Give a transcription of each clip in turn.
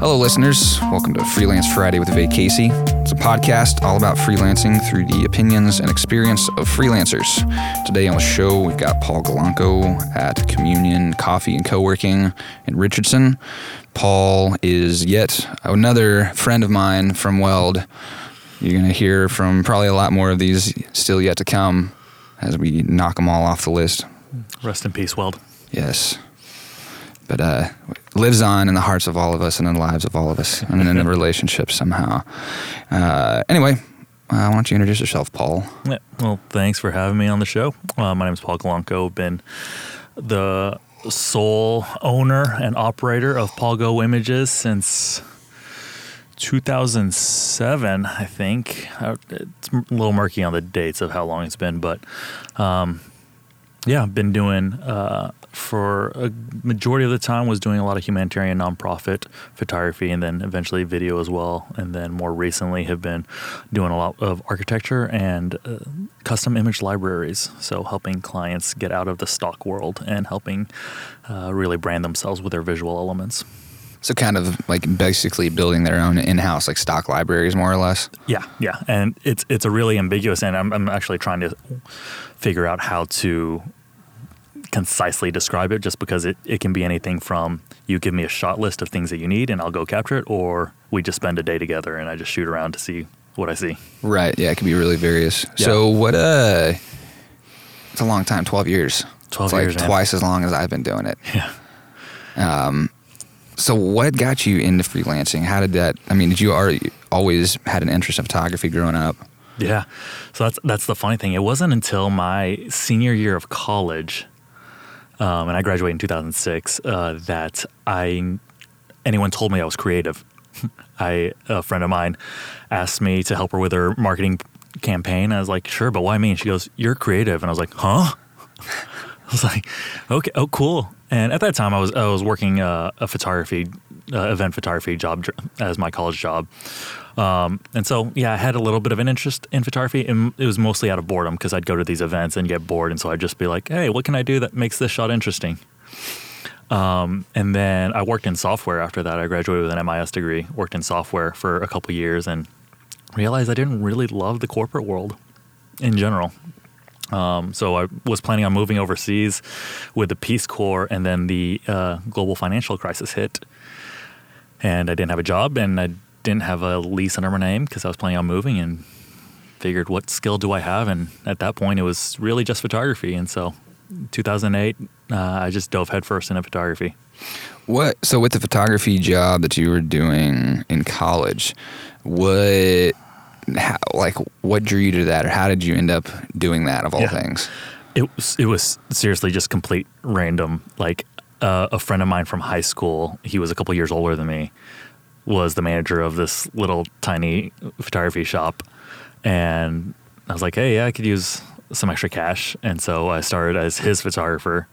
Hello, listeners. Welcome to Freelance Friday with Vic Casey. It's a podcast all about freelancing through the opinions and experience of freelancers. Today on the show, we've got Paul Galanko at Communion Coffee and Coworking in Richardson. Paul is yet another friend of mine from Weld. You're going to hear from probably a lot more of these still yet to come as we knock them all off the list. Rest in peace, Weld. Yes. But lives on in the hearts of all of us and in the lives of all of us and in the relationships somehow. Anyway, why don't you introduce yourself, Paul? Yeah, well, thanks for having me on the show. My name is Paul Kolenko. I've been the sole owner and operator of Paul Go Images since 2007, I think. It's a little murky on the dates of how long it's been, but I've been doing... for a majority of the time was doing a lot of humanitarian nonprofit photography and then eventually video as well. And then more recently have been doing a lot of architecture and custom image libraries. So helping clients get out of the stock world and helping really brand themselves with their visual elements. So kind of like basically building their own in-house like stock libraries, more or less. Yeah. And it's a really ambiguous, and I'm actually trying to figure out how to concisely describe it, just because it can be anything from you give me a shot list of things that you need and I'll go capture it, or we just spend a day together and I just shoot around to see what I see. Right. Yeah. It can be really various. Yeah. So what, it's a long time, 12 years. It's like years, twice as long as I've been doing it. Yeah. So what got you into freelancing? How did that, I mean, did you already always had an interest in photography growing up? Yeah. So that's the funny thing. It wasn't until my senior year of college and I graduated in 2006, that anyone told me I was creative. A friend of mine asked me to help her with her marketing campaign. I was like, sure, but why me? And she goes, you're creative. And I was like, huh? I was like, okay, oh, cool. And at that time, I was working a photography, event photography job as my college job. And so, yeah, I had a little bit of an interest in photography, and it was mostly out of boredom because I'd go to these events and get bored. And so I'd just be like, hey, what can I do that makes this shot interesting? And then I worked in software after that. I graduated with an MIS degree, worked in software for a couple years, and realized I didn't really love the corporate world in general. So I was planning on moving overseas with the Peace Corps, and then the global financial crisis hit, and I didn't have a job, and I didn't have a lease under my name because I was planning on moving, and figured, what skill do I have? And at that point, it was really just photography. And so 2008, I just dove headfirst into photography. So with the photography job that you were doing in college, what drew you to that, or how did you end up doing that of all things? It was seriously just complete random. Like a friend of mine from high school, he was a couple years older than me, was the manager of this little tiny photography shop. And I was like, hey, yeah, I could use some extra cash. And so I started as his photographer.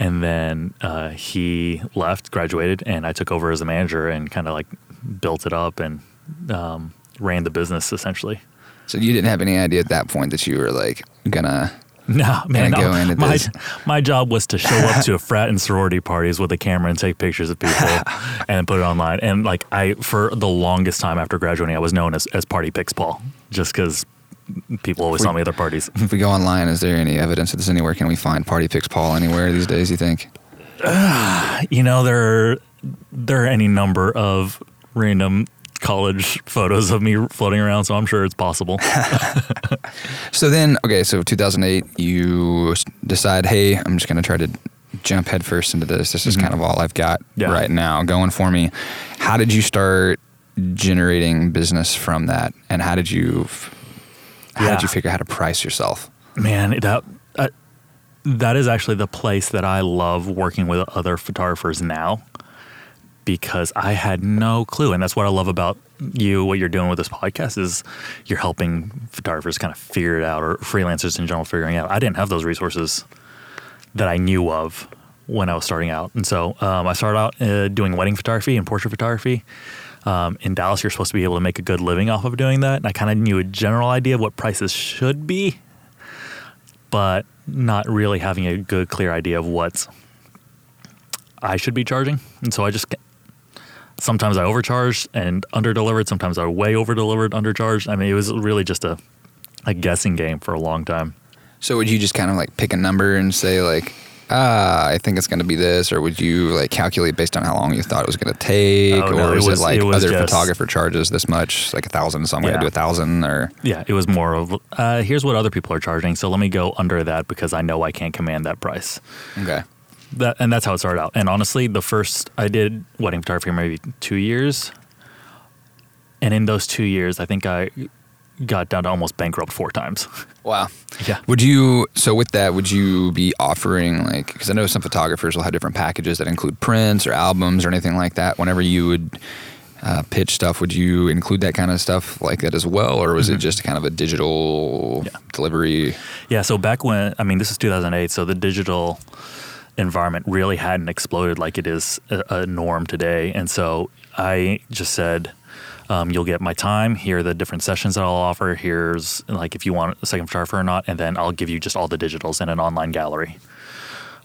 And then he left, graduated, and I took over as a manager and kind of like built it up and ran the business essentially. So you didn't have any idea at that point that you were like gonna... No, man, go into this. My job was to show up to a frat and sorority parties with a camera and take pictures of people and put it online. And like for the longest time after graduating, I was known as Party Pics Paul, just because people always saw me at their parties. If we go online, is there any evidence of this anywhere? Can we find Party Pics Paul anywhere these days, you think? There are any number of random college photos of me floating around, so I'm sure it's possible. So 2008, you decide, hey, I'm just going to try to jump headfirst into this. This is kind of all I've got right now going for me. How did you start generating business from that, and how did you figure out how to price yourself? Man, that is actually the place that I love working with other photographers now, because I had no clue. And that's what I love about you, what you're doing with this podcast, is you're helping photographers kind of figure it out, or freelancers in general figuring it out. I didn't have those resources that I knew of when I was starting out. And so I started out doing wedding photography and portrait photography. In Dallas, you're supposed to be able to make a good living off of doing that. And I kind of knew a general idea of what prices should be, but not really having a good, clear idea of what I should be charging. And so I just sometimes I overcharged and underdelivered. Sometimes I way overdelivered, undercharged. I mean, it was really just a guessing game for a long time. So would you just kind of like pick a number and say like, I think it's going to be this, or would you like calculate based on how long you thought it was going to take, or was it photographer charges this much, like 1,000, so I'm going to do 1,000, or? Yeah, it was more of, here's what other people are charging, so let me go under that because I know I can't command that price. Okay. And that's how it started out. And honestly, I did wedding photography maybe 2 years, and in those 2 years, I think I got down to almost bankrupt 4 times. Wow. Yeah. Would you be offering like, because I know some photographers will have different packages that include prints or albums or anything like that. Whenever you would pitch stuff, would you include that kind of stuff like that as well? Or was it just kind of a digital delivery? Yeah. So back when, I mean, this is 2008. So the digital environment really hadn't exploded like it is a norm today. And so I just said, you'll get my time. Here are the different sessions that I'll offer. Here's like if you want a second photographer or not, and then I'll give you just all the digitals in an online gallery.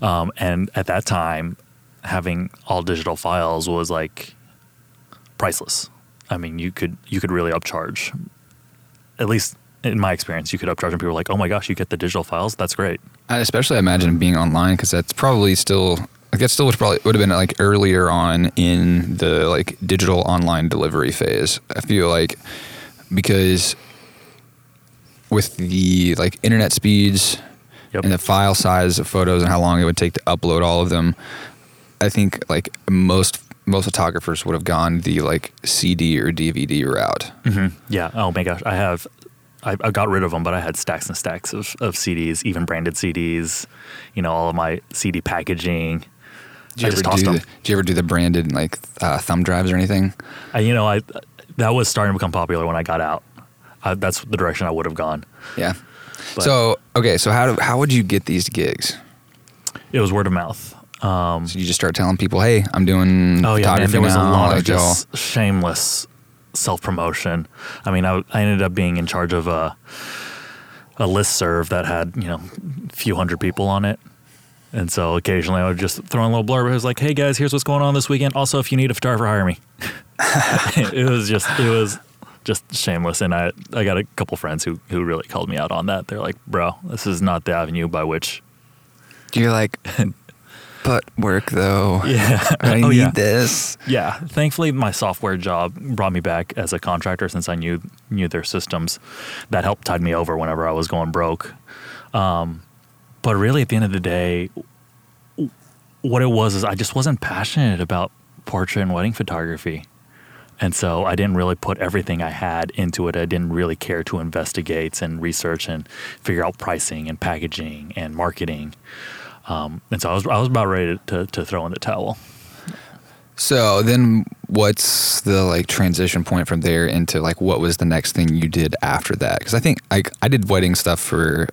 And at that time, having all digital files was like priceless. I mean, you could really upcharge. At least in my experience, you could upcharge, and people were like, "Oh my gosh, you get the digital files? That's great." I especially imagine being online because that's probably still. Like that still would have been like earlier on in the like digital online delivery phase. I feel like because with the like internet speeds and the file size of photos and how long it would take to upload all of them, I think like most photographers would have gone the like CD or DVD route. Mm-hmm. Yeah. Oh my gosh, I got rid of them, but I had stacks and stacks of CDs, even branded CDs. You know, all of my CD packaging. Did you ever do the branded like thumb drives or anything? That was starting to become popular when I got out. That's the direction I would have gone. Yeah. But, so how would you get these gigs? It was word of mouth. So you just start telling people, "Hey, I'm doing photography now." There was a lot of just shameless self promotion. I mean, I ended up being in charge of a listserv that had a few hundred people on it. And so occasionally I would just throw in a little blurb. It was like, "Hey guys, here's what's going on this weekend. Also, if you need a photographer, hire me." It was just shameless. And I got a couple friends who really called me out on that. They're like, "Bro, this is not the avenue by which." You're like, "But work though. Yeah, I need this." Yeah. Thankfully, my software job brought me back as a contractor since I knew their systems. That helped tide me over whenever I was going broke. But really, at the end of the day, what it was is I just wasn't passionate about portrait and wedding photography. And so I didn't really put everything I had into it. I didn't really care to investigate and research and figure out pricing and packaging and marketing. And so I was about ready to throw in the towel. So then what's the like transition point from there into like what was the next thing you did after that? Because I think I did wedding stuff for...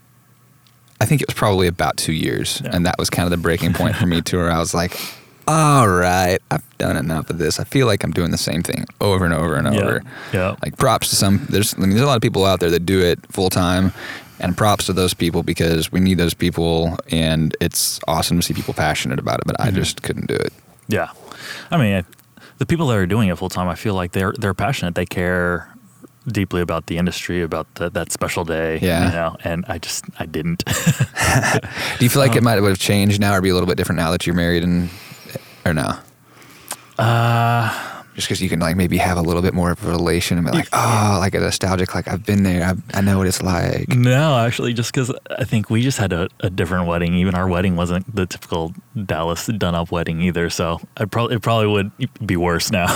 I think it was probably about 2 years, and that was kind of the breaking point for me too, where I was like, all right, I've done enough of this. I feel like I'm doing the same thing over and over and over. Yeah. Like props to there's a lot of people out there that do it full time, and props to those people because we need those people, and it's awesome to see people passionate about it, but I just couldn't do it. Yeah. I mean, the people that are doing it full time, I feel like they're passionate. They care deeply about the industry, about that special day, and I didn't. Do you feel like it might have changed now or be a little bit different now that you're married or no? Just because you can like maybe have a little bit more of a relation and be like, like a nostalgic, like I've been there, I know what it's like. No, actually, just because I think we just had a different wedding. Even our wedding wasn't the typical Dallas done-up wedding either, so it probably would be worse now.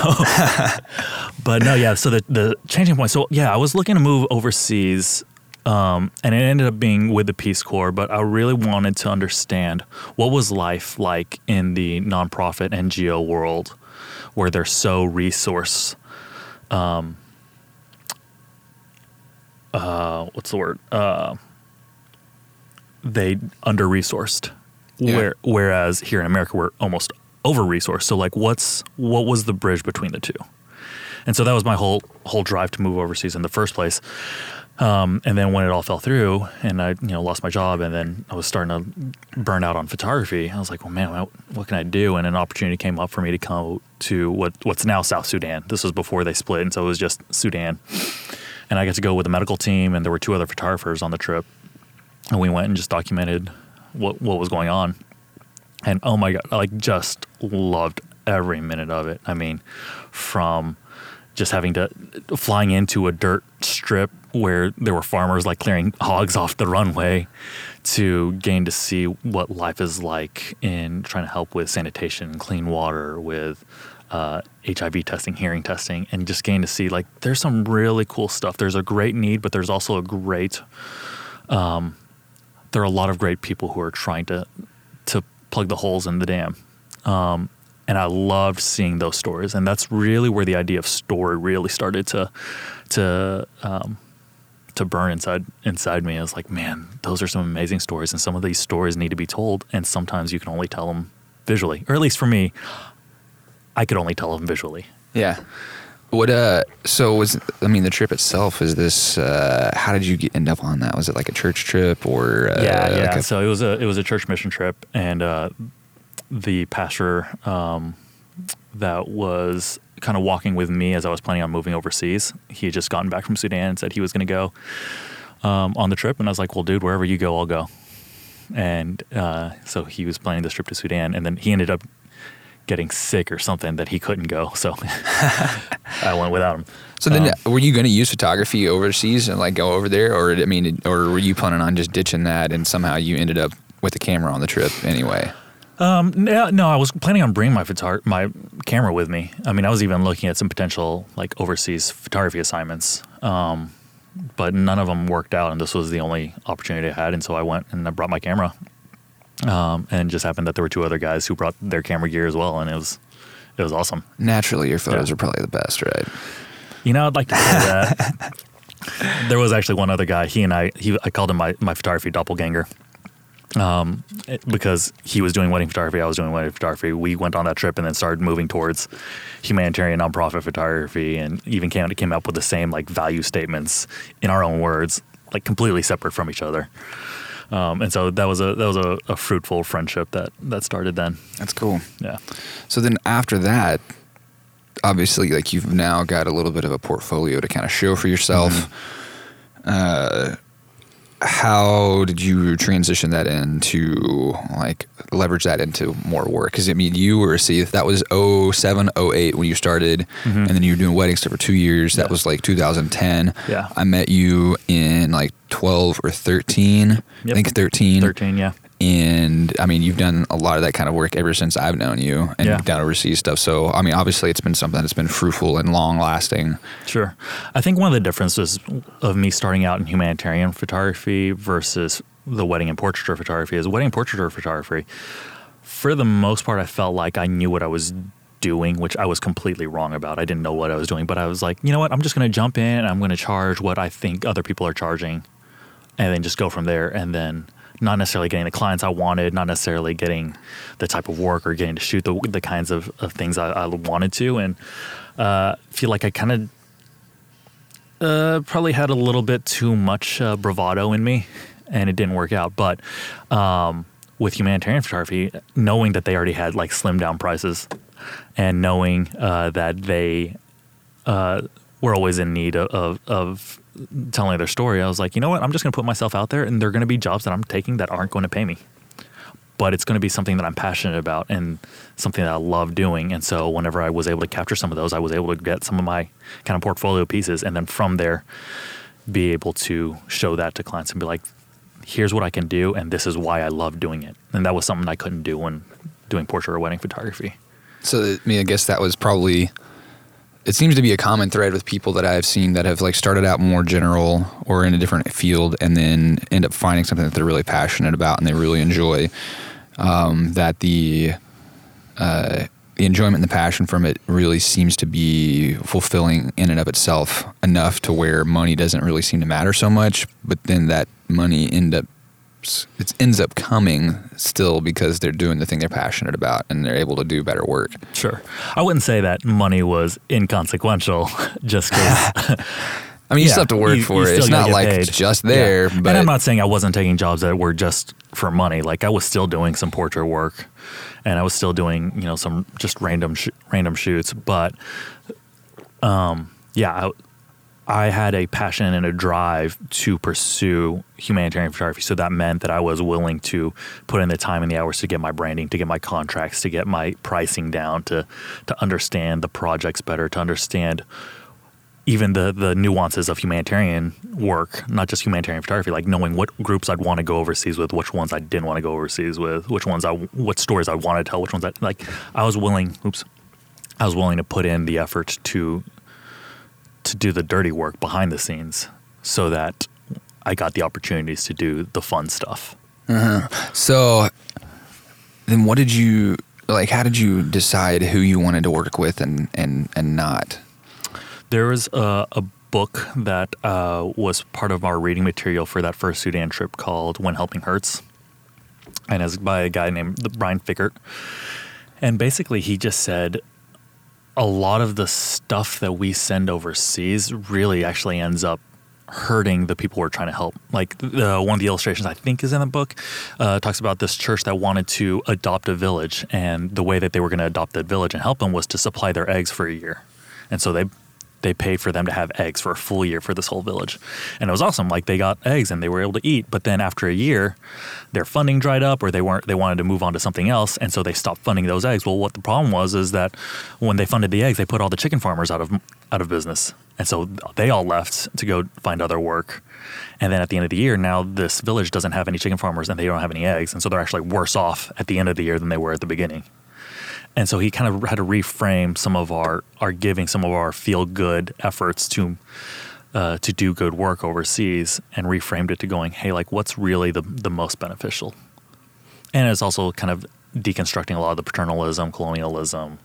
But no, yeah, so the changing point. So yeah, I was looking to move overseas, and it ended up being with the Peace Corps, but I really wanted to understand what was life like in the nonprofit NGO world, where they're so resource, what's the word? They under-resourced. Yeah. Whereas here in America, we're almost over-resourced. So like, what was the bridge between the two? And so that was my whole drive to move overseas in the first place. And then when it all fell through and I, lost my job and then I was starting to burn out on photography, I was like, well, man, what can I do? And an opportunity came up for me to come to what's now South Sudan. This was before they split. And so it was just Sudan. And I got to go with the medical team, and there were two other photographers on the trip. And we went and just documented what was going on. And oh my God, I just loved every minute of it. I mean, from just having to flying into a dirt strip where there were farmers clearing hogs off the runway, to getting to see what life is like in trying to help with sanitation, clean water, with HIV testing, hearing testing, and just getting to see there's some really cool stuff. There's a great need, but there's also a great there are a lot of great people who are trying to plug the holes in the dam. And I loved seeing those stories, and that's really where the idea of story really started to burn inside me. I was like, man, those are some amazing stories, and some of these stories need to be told, and sometimes you can only tell them visually, or at least for me, I could only tell them visually. Yeah. What the trip itself is this? How did you end up on that? Was it a church trip or? Yeah. So it was a church mission trip, and the pastor that was kind of walking with me as I was planning on moving overseas, he had just gotten back from Sudan and said he was going to go on the trip. And I was like, well, dude, wherever you go, I'll go. And so he was planning this trip to Sudan, and then he ended up getting sick or something that he couldn't go. So I went without him. So then were you going to use photography overseas and go over there? Or or were you planning on just ditching that and somehow you ended up with a camera on the trip anyway? No, I was planning on bringing my camera with me. I mean, I was even looking at some potential overseas photography assignments, but none of them worked out, and this was the only opportunity I had. And so I went and I brought my camera, and it just happened that there were two other guys who brought their camera gear as well, and it was awesome. Naturally, your photos are probably the best, right? I'd like to say that. There was actually one other guy. I called him my photography doppelganger. Because he was doing wedding photography, I was doing wedding photography. We went on that trip and then started moving towards humanitarian nonprofit photography, and even came up with the same value statements in our own words, completely separate from each other. And so that was a fruitful friendship that started then. That's cool. Yeah. So then after that, obviously, you've now got a little bit of a portfolio to kind of show for yourself. Mm-hmm. How did you transition that into leverage that into more work? Because you were that was 2007, 2008 when you started, mm-hmm. and then you were doing wedding stuff for 2 years. That was 2010. Yeah, I met you in 12 or 13. Yep. I think 13. 13, yeah. And you've done a lot of that kind of work ever since I've known you, and you've done overseas stuff. So obviously, it's been something that's been fruitful and long lasting. Sure, I think one of the differences of me starting out in humanitarian photography versus the wedding and portraiture photography is wedding and portraiture photography. For the most part, I felt like I knew what I was doing, which I was completely wrong about. I didn't know what I was doing, but I was like, you know what? I'm just going to jump in, and I'm going to charge what I think other people are charging, and then just go from there, and then. Not necessarily getting the clients I wanted, not necessarily getting the type of work or getting to shoot the kinds of things I wanted to. And feel like I kind of probably had a little bit too much bravado in me, and it didn't work out. But with humanitarian photography, knowing that they already had slimmed down prices, and knowing that they were always in need of telling their story, I was like, you know what? I'm just going to put myself out there, and there are going to be jobs that I'm taking that aren't going to pay me, but it's going to be something that I'm passionate about and something that I love doing. And so whenever I was able to capture some of those, I was able to get some of my kind of portfolio pieces, and then from there be able to show that to clients and be like, here's what I can do, and this is why I love doing it. And that was something I couldn't do when doing portrait or wedding photography. So I guess that was probably... It seems to be a common thread with people that I've seen that have started out more general or in a different field and then end up finding something that they're really passionate about and they really enjoy, that the enjoyment and the passion from it really seems to be fulfilling in and of itself enough to where money doesn't really seem to matter so much, but then that money ends up coming still because they're doing the thing they're passionate about and they're able to do better work. Sure. I wouldn't say that money was inconsequential just because I mean, you still have to work for it. It's not like paid. It's just there. Yeah. But and I'm not saying I wasn't taking jobs that were just for money. Like I was still doing some portrait work, and I was still doing some just random shoots. But I had a passion and a drive to pursue humanitarian photography. So that meant that I was willing to put in the time and the hours to get my branding, to get my contracts, to get my pricing down, to understand the projects better, to understand even the nuances of humanitarian work, not just humanitarian photography, like knowing what groups I'd want to go overseas with, which ones I didn't want to go overseas with, what stories I want to tell, which ones I was willing to put in the effort to do the dirty work behind the scenes so that I got the opportunities to do the fun stuff. Uh-huh. So then what did you, how did you decide who you wanted to work with and not? There was a book that was part of our reading material for that first Sudan trip called When Helping Hurts. And it's by a guy named Brian Fickert. And basically he just said, a lot of the stuff that we send overseas really actually ends up hurting the people we're trying to help. Like one of the illustrations I think is in the book talks about this church that wanted to adopt a village, and the way that they were going to adopt the village and help them was to supply their eggs for a year. And so they paid for them to have eggs for a full year for this whole village. And it was awesome. Like they got eggs and they were able to eat, but then after a year, their funding dried up or they wanted to move on to something else. And so they stopped funding those eggs. Well, what the problem was is that when they funded the eggs, they put all the chicken farmers out of business. And so they all left to go find other work. And then at the end of the year, now this village doesn't have any chicken farmers and they don't have any eggs. And so they're actually worse off at the end of the year than they were at the beginning. And so he kind of had to reframe some of our giving, some of our feel-good efforts to do good work overseas, and reframed it to going, hey, what's really the most beneficial? And it's also kind of deconstructing a lot of the paternalism, colonialism,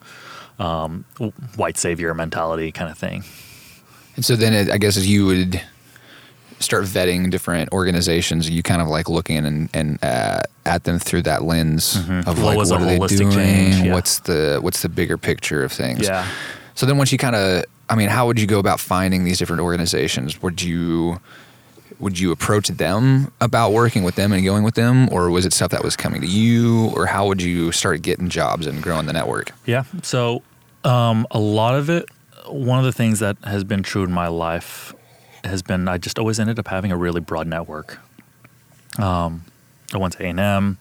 white savior mentality kind of thing. And so then I guess as you would start vetting different organizations, you kind of looking and at them through that lens mm-hmm. of what are they doing? Change, yeah. What's the bigger picture of things? Yeah. So then once you how would you go about finding these different organizations? Would you approach them about working with them and going with them? Or was it stuff that was coming to you? Or how would you start getting jobs and growing the network? Yeah. So a lot of it, one of the things that has been true in my life has been I just always ended up having a really broad network. I went to A&M,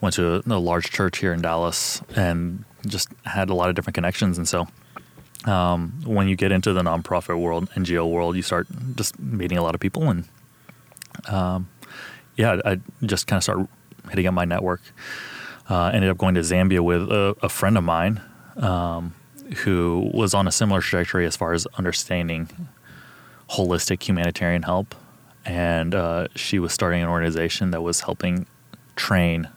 went to a large church here in Dallas, and just had a lot of different connections. And so when you get into the nonprofit world, NGO world, you start just meeting a lot of people. And I just kind of started hitting up my network. Ended up going to Zambia with a friend of mine who was on a similar trajectory as far as understanding holistic humanitarian help, and she was starting an organization that was helping train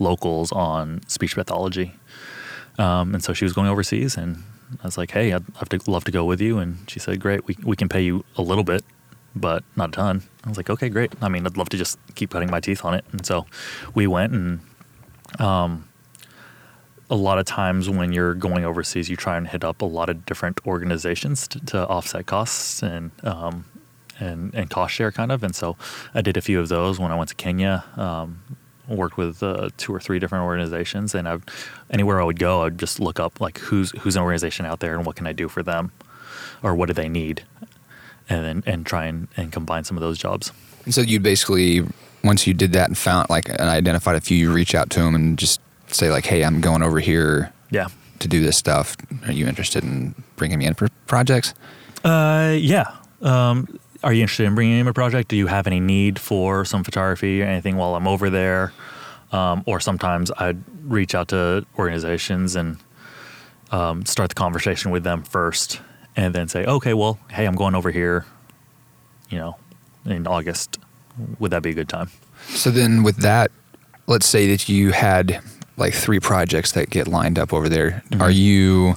locals on speech pathology. And so she was going overseas, and I was like, hey, I'd love to go with you. And she said, great, we can pay you a little bit, but not a ton. I was like, okay, great. I mean, I'd love to just keep cutting my teeth on it. And so we went, and a lot of times when you're going overseas, you try and hit up a lot of different organizations to offset costs and cost share kind of. And so I did a few of those when I went to Kenya, worked with 2 or 3 different organizations. And anywhere I would go, I'd just look up who's an organization out there and what can I do for them or what do they need, and try and combine some of those jobs. And so you basically, once you did that and found and identified a few, you reach out to them and just say hey, I'm going over here to do this stuff. Are you interested in bringing me in for projects? Are you interested in bringing me in a project? Do you have any need for some photography or anything while I'm over there? Or sometimes I'd reach out to organizations and start the conversation with them first, and then say, okay, well, hey, I'm going over here, in August. Would that be a good time? So then with that, let's say that you had 3 projects that get lined up over there. Mm-hmm. Are you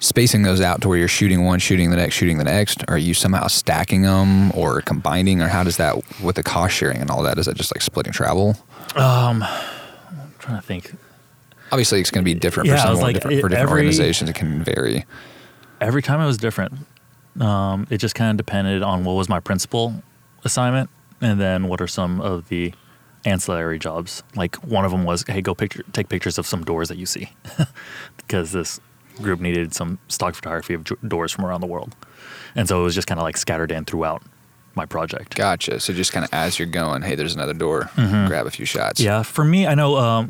spacing those out to where you're shooting one, shooting the next, shooting the next? Are you somehow stacking them or combining, or how does that, with the cost sharing and all that, is that just splitting travel? I'm trying to think. Obviously it's going to be different for different organizations. It can vary. Every time it was different. It just kind of depended on what was my principal assignment and then what are some of the ancillary jobs. Like one of them was, hey, go take pictures of some doors that you see because this group needed some stock photography of doors from around the world. And so it was just kind of like scattered in throughout my project. Gotcha. So just kind of as you're going, hey, there's another door, mm-hmm. grab a few shots. Yeah. For me, I know, a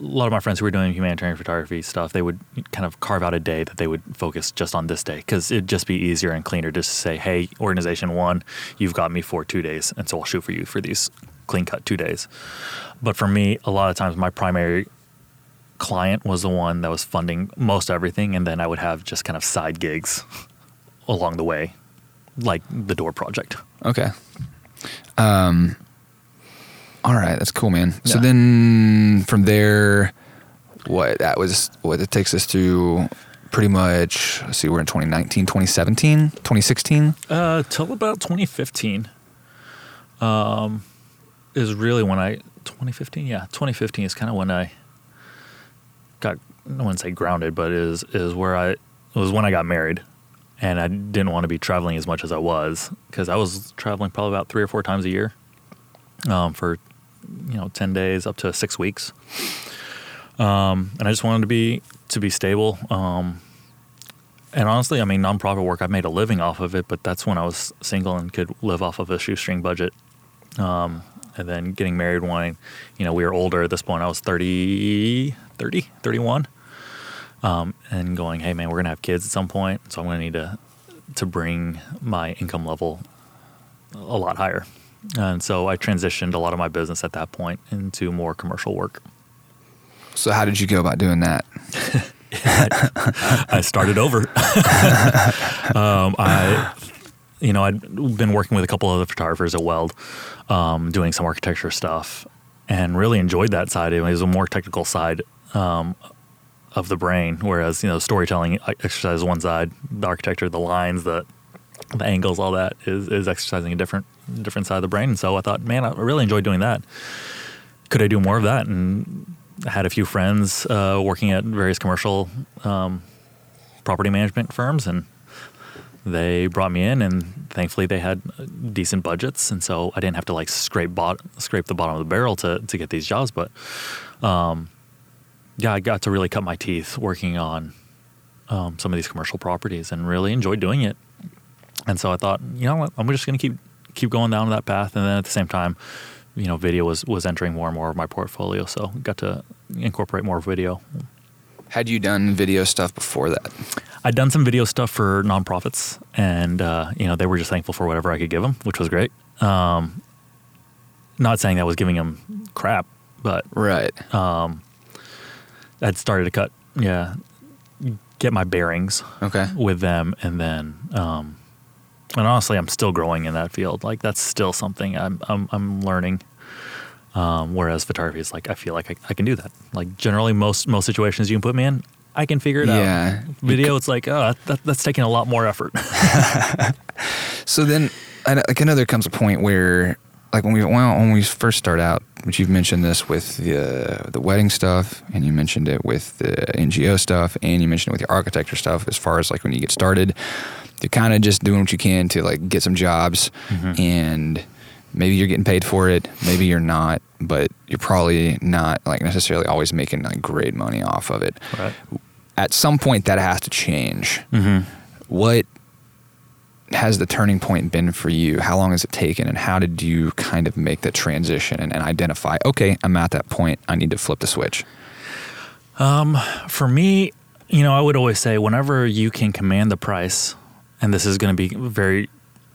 lot of my friends who were doing humanitarian photography stuff, they would kind of carve out a day that they would focus just on this day because it'd just be easier and cleaner just to say, hey, organization one, you've got me for 2 days. And so I'll shoot for you for these clean cut 2 days. But for me, a lot of times my primary client was the one that was funding most everything. And then I would have just kind of side gigs along the way, like the door project. Okay. All right. That's cool, man. Yeah. So then from there, it takes us to pretty much, let's see, we're in 2019, 2017, 2016? Till about 2015 is really when 2015? Yeah. 2015 is kind of when I got, I wouldn't say grounded, but it was when I got married. And I didn't want to be traveling as much as I was because I was traveling probably about 3 or 4 times a year for, 10 days up to 6 weeks. And I just wanted to be stable. And honestly, I mean, nonprofit work, I made a living off of it, but that's when I was single and could live off of a shoestring budget. And then getting married, we were older at this point. I was 31. And going, hey, man, we're going to have kids at some point, so I'm going to need to bring my income level a lot higher. And so I transitioned a lot of my business at that point into more commercial work. So how did you go about doing that? I started over. I'd been working with a couple other photographers at Weld, doing some architecture stuff, and really enjoyed that side. It was a more technical side of the brain, whereas, storytelling exercises one side, the architecture, the lines, the angles, all that is exercising a different side of the brain. And so I thought, man, I really enjoyed doing that. Could I do more of that? And I had a few friends working at various commercial property management firms, and they brought me in, and thankfully they had decent budgets. And so I didn't have to like scrape the bottom of the barrel to get these jobs. But, I got to really cut my teeth working on some of these commercial properties and really enjoyed doing it. And so I thought, you know what, I'm just going to keep going down that path. And then at the same time, video was entering more and more of my portfolio. So I got to incorporate more video. Had you done video stuff before that? I'd done some video stuff for nonprofits, and they were just thankful for whatever I could give them, which was great. Not saying that was giving them crap, but right. I'd started to get my bearings with them. And then, and honestly, I'm still growing in that field. Like that's still something I'm learning. Whereas photography is like, I feel like I can do that. Like generally most situations you can put me in, I can figure it out. Video, it's like, oh, that's taking a lot more effort. So then I know there comes a point where like when we first start out, which you've mentioned this with the wedding stuff, and you mentioned it with the NGO stuff, and you mentioned it with the architecture stuff, as far as like when you get started, you're kind of just doing what you can to like get some jobs, mm-hmm. and maybe you're getting paid for it, maybe you're not, but you're probably not like necessarily always making like great money off of it. Right. At some point that has to change. Mm-hmm. What has the turning point been for you? How long has it taken, and how did you kind of make the transition and identify, okay, I'm at that point, I need to flip the switch? For me, I would always say whenever you can command the price, and this is going to be very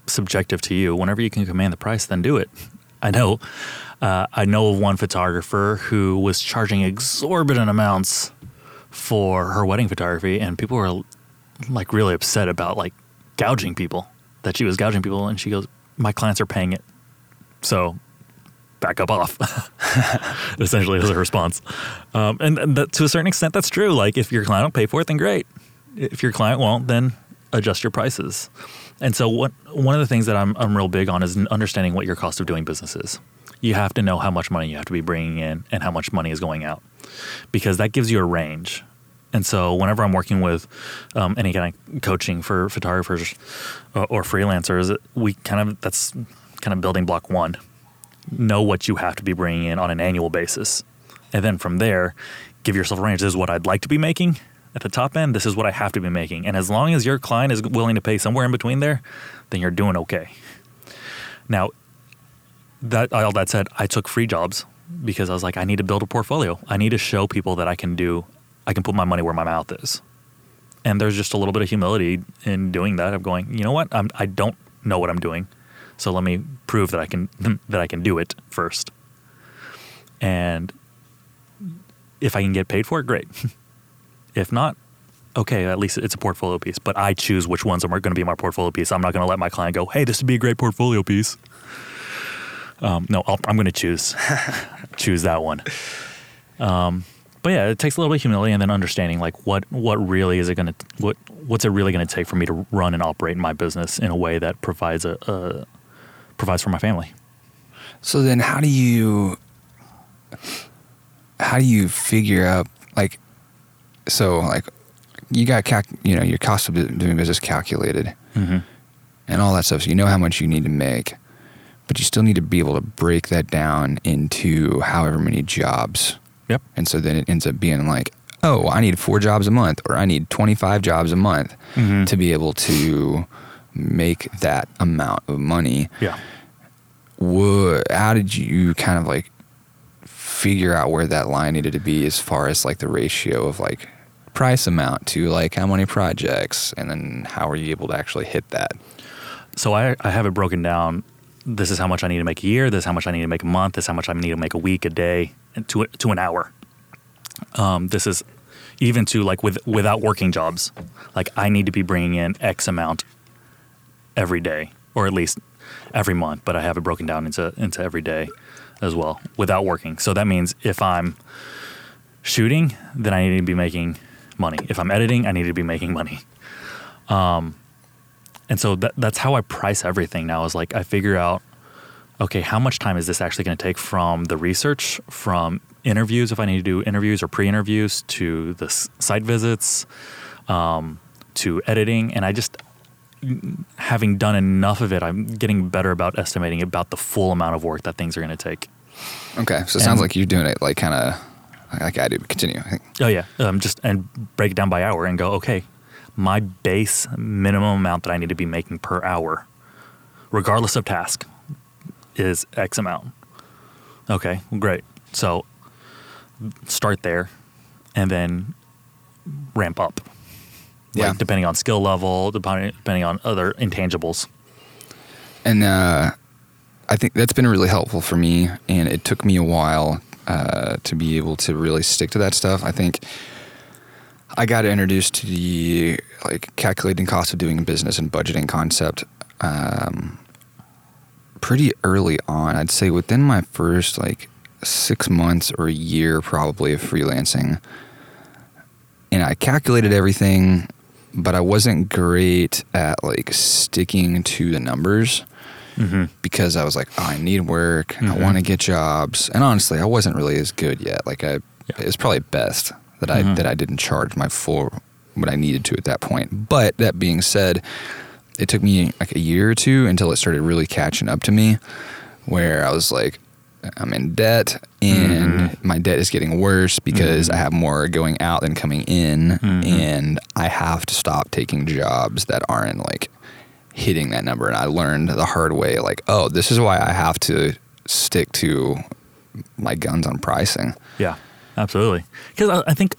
subjective to you, whenever you can command the price, then do it. I know of one photographer who was charging exorbitant amounts for her wedding photography, and people were like really upset about like gouging people, that she was gouging people, and she goes, my clients are paying it, so back up off. Essentially was her response. And that, to a certain extent, that's true. Like if your client won't pay for it, then great. If your client won't, then adjust your prices. And so one of the things that I'm real big on is understanding what your cost of doing business is. You have to know how much money you have to be bringing in and how much money is going out, because that gives you a range. And so whenever I'm working with any kind of coaching for photographers or freelancers, that's kind of building block one. Know what you have to be bringing in on an annual basis. And then from there, give yourself a range. This is what I'd like to be making at the top end. This is what I have to be making. And as long as your client is willing to pay somewhere in between there, then you're doing okay. Now, all that said, I took free jobs because I was like, I need to build a portfolio. I need to show people that I can put my money where my mouth is. And there's just a little bit of humility in doing that, of going, you know what? I don't know what I'm doing. So let me prove that I can do it first. And if I can get paid for it, great. If not, okay, at least it's a portfolio piece. But I choose which ones are going to be my portfolio piece. I'm not going to let my client go, hey, this would be a great portfolio piece. No, I'm going to choose that one. But yeah, it takes a little bit of humility and then understanding like what's it really going to take for me to run and operate my business in a way that provides provides for my family. So then, how do you figure out you got your cost of doing business calculated, mm-hmm. and all that stuff. So you know how much you need to make, but you still need to be able to break that down into however many jobs. Yep. And so then it ends up being like, oh, I need 4 jobs a month, or I need 25 jobs a month mm-hmm. to be able to make that amount of money. Yeah. How did you kind of figure out where that line needed to be as far as the ratio of price amount to how many projects, and then how are you able to actually hit that? So I have it broken down. This is how much I need to make a year. This is how much I need to make a month. This is how much I need to make a week, a day, and to an hour. This is even to without working jobs. I need to be bringing in X amount every day, or at least every month. But I have it broken down into every day as well without working. So that means if I'm shooting, then I need to be making money. If I'm editing, I need to be making money. And so that's how I price everything now is I figure out, okay, how much time is this actually going to take from the research, from interviews, if I need to do interviews or pre-interviews, to the site visits, to editing. And I just, having done enough of it, I'm getting better about estimating about the full amount of work that things are going to take. Okay. So it sounds like you're doing it kind of like I do. Continue, I think. Oh, yeah. And break it down by hour and go, okay, my base minimum amount that I need to be making per hour, regardless of task, is X amount. Okay, great. So start there and then ramp up. Yeah. Depending on skill level, depending on other intangibles. And I think that's been really helpful for me, and it took me a while to be able to really stick to that stuff. I think I got introduced to the calculating cost of doing business and budgeting concept pretty early on. I'd say within my first 6 months or a year probably of freelancing. And I calculated everything, but I wasn't great at sticking to the numbers mm-hmm. because I was I need work, mm-hmm. I want to get jobs. And honestly, I wasn't really as good yet. It was probably best that I mm-hmm. that I didn't charge my full what I needed to at that point. But that being said, it took me a year or two until it started really catching up to me, where I was I'm in debt, and mm-hmm. my debt is getting worse because mm-hmm. I have more going out than coming in, mm-hmm. and I have to stop taking jobs that aren't hitting that number. And I learned the hard way, this is why I have to stick to my guns on pricing. Yeah. Absolutely. Because I think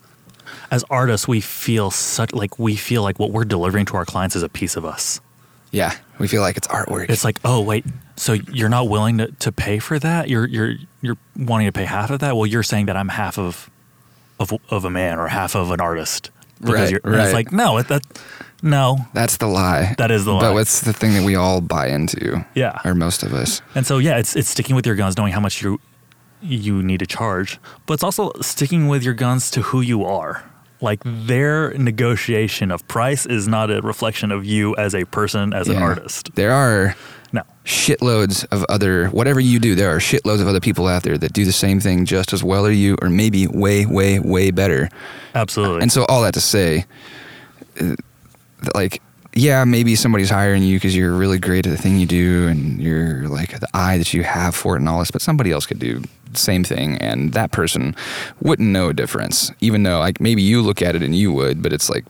as artists, we feel like what we're delivering to our clients is a piece of us. Yeah. We feel like it's artwork. It's oh, wait, so you're not willing to pay for that? You're wanting to pay half of that? Well, you're saying that I'm half of a man or half of an artist. Right, right. It's no, no. That's the lie. That is the lie. But it's the thing that we all buy into. Yeah. Or most of us. And so, yeah, it's sticking with your guns, knowing how much you need to charge, but it's also sticking with your guns to who you are. Their negotiation of price is not a reflection of you as a person, as an artist. There are No. Shitloads of other, whatever you do, there are shitloads of other people out there that do the same thing just as well as you, or maybe way, way, way better. Absolutely. And so all that to say, like, yeah, maybe somebody's hiring you because you're really great at the thing you do and you're like the eye that you have for it and all this, but somebody else could do the same thing and that person wouldn't know a difference, even though like maybe you look at it and you would, but it's like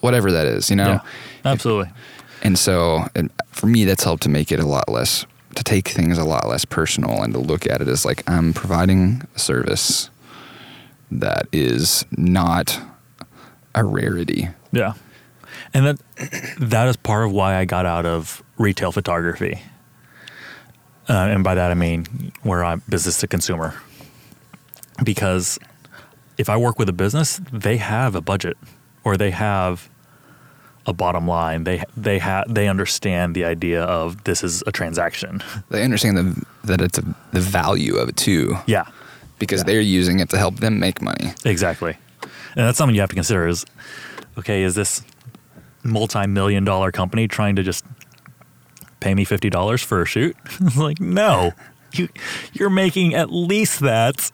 whatever that is, you know? Yeah, absolutely. And so and for me, that's helped to make it a lot less, to take things a lot less personal and to look at it as like I'm providing a service that is not a rarity. Yeah. And that is part of why I got out of retail photography. And by that I mean where I'm business to consumer. Because if I work with a business, they have a budget or they have a bottom line. They understand the idea of this is a transaction. They understand that it's the value of it too. Yeah. Because they're using it to help them make money. Exactly. And that's something you have to consider is, okay, is this multi-million-dollar company trying to just pay me $50 for a shoot? Like, no, you're making at least that,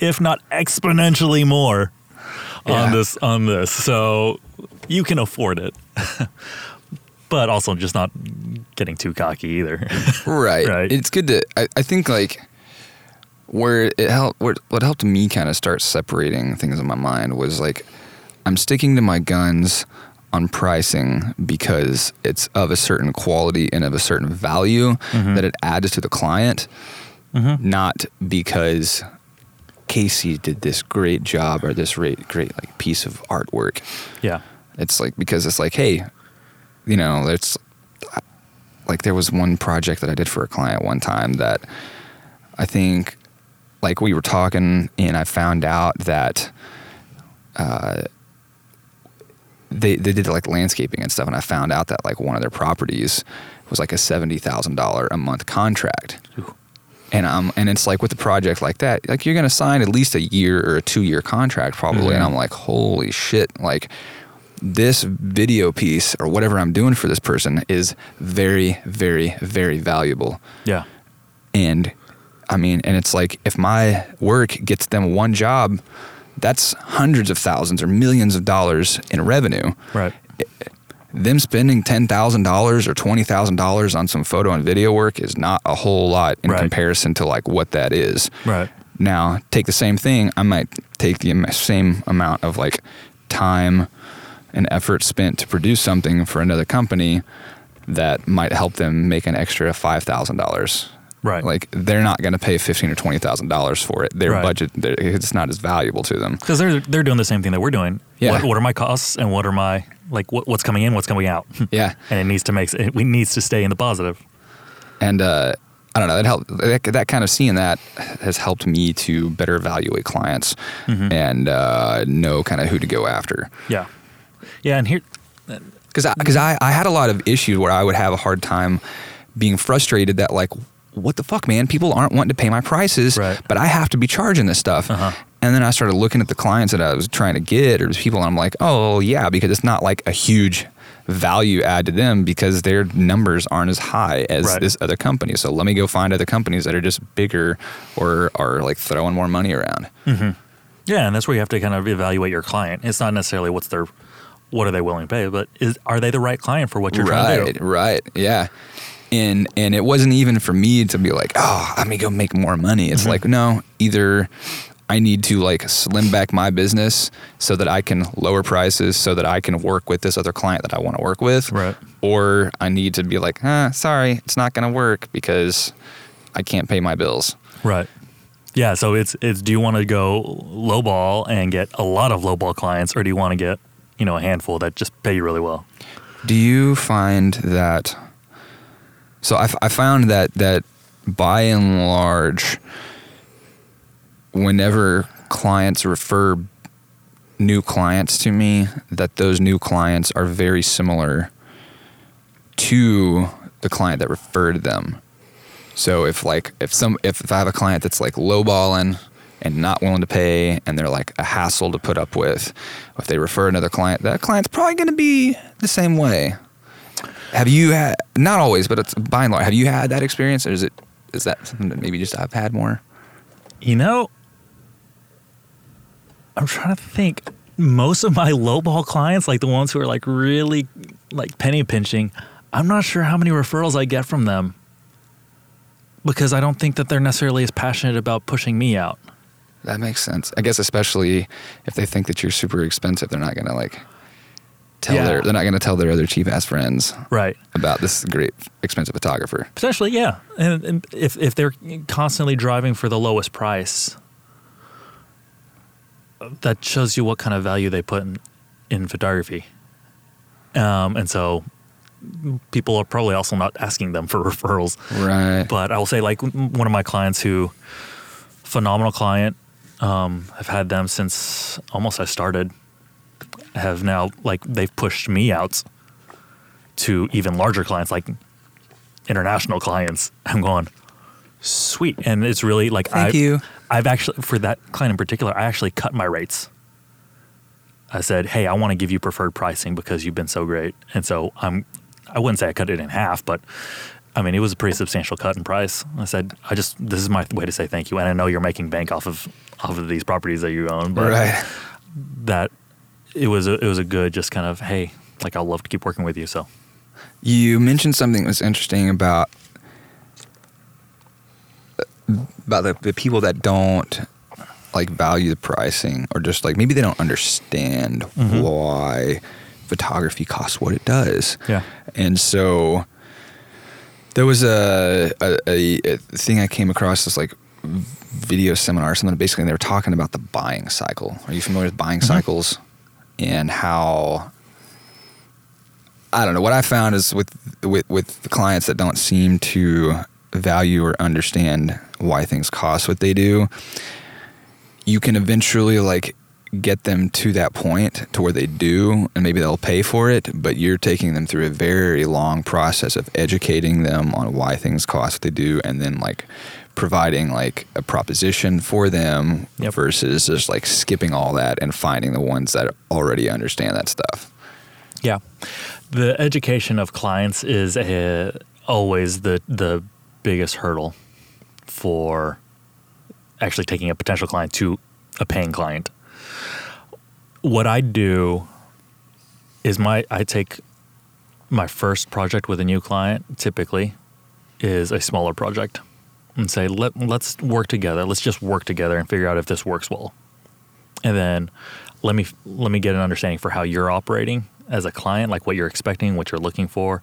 if not exponentially more on this. So you can afford it, but also just not getting too cocky either. Right. It's good to, I think like where it helped, what helped me kind of start separating things in my mind was like, I'm sticking to my guns on pricing because it's of a certain quality and of a certain value that it adds to the client, not because Casey did this great job or this great like piece of artwork. Yeah. It's like, because it's like, hey, you know, it's like there was one project that I did for a client one time that I think like we were talking and I found out that, they did like landscaping and stuff, and I found out that like one of their properties was like a $70,000 a month contract. Ooh. And it's like with the project like that, like you're gonna sign at least a year or a 2-year contract probably. And I'm like, holy shit, like this video piece or whatever I'm doing for this person is very, very, very valuable. Yeah. And I mean, and it's like if my work gets them one job, that's hundreds of thousands or millions of dollars in revenue. Right. Them spending $10,000 or $20,000 on some photo and video work is not a whole lot in comparison to like what that is. Right. Now, take the same thing. I might take the same amount of like time and effort spent to produce something for another company that might help them make an extra $5,000. Right. Like, they're not going to pay $15,000 or $20,000 for it. Their budget, it's not as valuable to them. Because they're doing the same thing that we're doing. Yeah. What are my costs and what are my, like, what's coming in, what's coming out? Yeah. And it needs to stay in the positive. And I don't know, that kind of seeing that has helped me to better evaluate clients and know kind of who to go after. Yeah. Yeah, and here... Because I had a lot of issues where I would have a hard time being frustrated that, like, what the fuck, man? People aren't wanting to pay my prices, but I have to be charging this stuff. And then I started looking at the clients that I was trying to get or people, and I'm like, oh, yeah, because it's not like a huge value add to them because their numbers aren't as high as this other company. So let me go find other companies that are just bigger or are like throwing more money around. Yeah, and that's where you have to kind of evaluate your client. It's not necessarily what are they willing to pay, but are they the right client for what you're trying to do? Right, yeah. And it wasn't even for me to be like, oh, let me go make more money. It's like, no, either I need to like slim back my business so that I can lower prices so that I can work with this other client that I want to work with. Right. Or I need to be like, sorry, it's not going to work because I can't pay my bills. Right. Yeah. So it's do you want to go lowball and get a lot of lowball clients, or do you want to get, you know, a handful that just pay you really well? Do you find that... So I found that by and large, whenever clients refer new clients to me, that those new clients are very similar to the client that referred them. So if I have a client that's like lowballing and not willing to pay and they're like a hassle to put up with, if they refer another client, that client's probably going to be the same way. Have you had, not always, but it's by and large, have you had that experience, or is that something that maybe just I've had more? You know, I'm trying to think. Most of my lowball clients, like the ones who are like really like penny pinching, I'm not sure how many referrals I get from them, because I don't think that they're necessarily as passionate about pushing me out. That makes sense. I guess especially if they think that you're super expensive, they're not going to like tell they're not going to tell their other cheap ass friends about this great expensive photographer. Potentially, yeah. And if they're constantly driving for the lowest price, that shows you what kind of value they put in photography. And so people are probably also not asking them for referrals. Right. But I will say, like, one of my clients who, phenomenal client, I've had them since almost I started, have now, like, they've pushed me out to even larger clients, like international clients. I'm going, sweet. And it's really like, I've actually, for that client in particular, I actually cut my rates. I said, hey, I want to give you preferred pricing because you've been so great. And so I wouldn't say I cut it in half, but I mean, it was a pretty substantial cut in price. I said, this is my way to say thank you. And I know you're making bank off of these properties that you own, but that it was a good, just kind of, hey, like, I'll love to keep working with you. So you mentioned something that was interesting about the people that don't like value the pricing, or just like maybe they don't understand why photography costs what it does. Yeah. And so there was a thing I came across, this like video seminar or something. Basically, they were talking about the buying cycle. Are you familiar with buying cycles? And how, I don't know, what I found is with the clients that don't seem to value or understand why things cost what they do, you can eventually like get them to that point to where they do, and maybe they'll pay for it, but you're taking them through a very long process of educating them on why things cost what they do, and then like providing like a proposition for them versus just like skipping all that and finding the ones that already understand that stuff. Yeah. The education of clients is always the biggest hurdle for actually taking a potential client to a paying client. What I do is I take my first project with a new client, typically, is a smaller project, and say, let's work together. Let's just work together and figure out if this works well. And then let me get an understanding for how you're operating as a client, like what you're expecting, what you're looking for.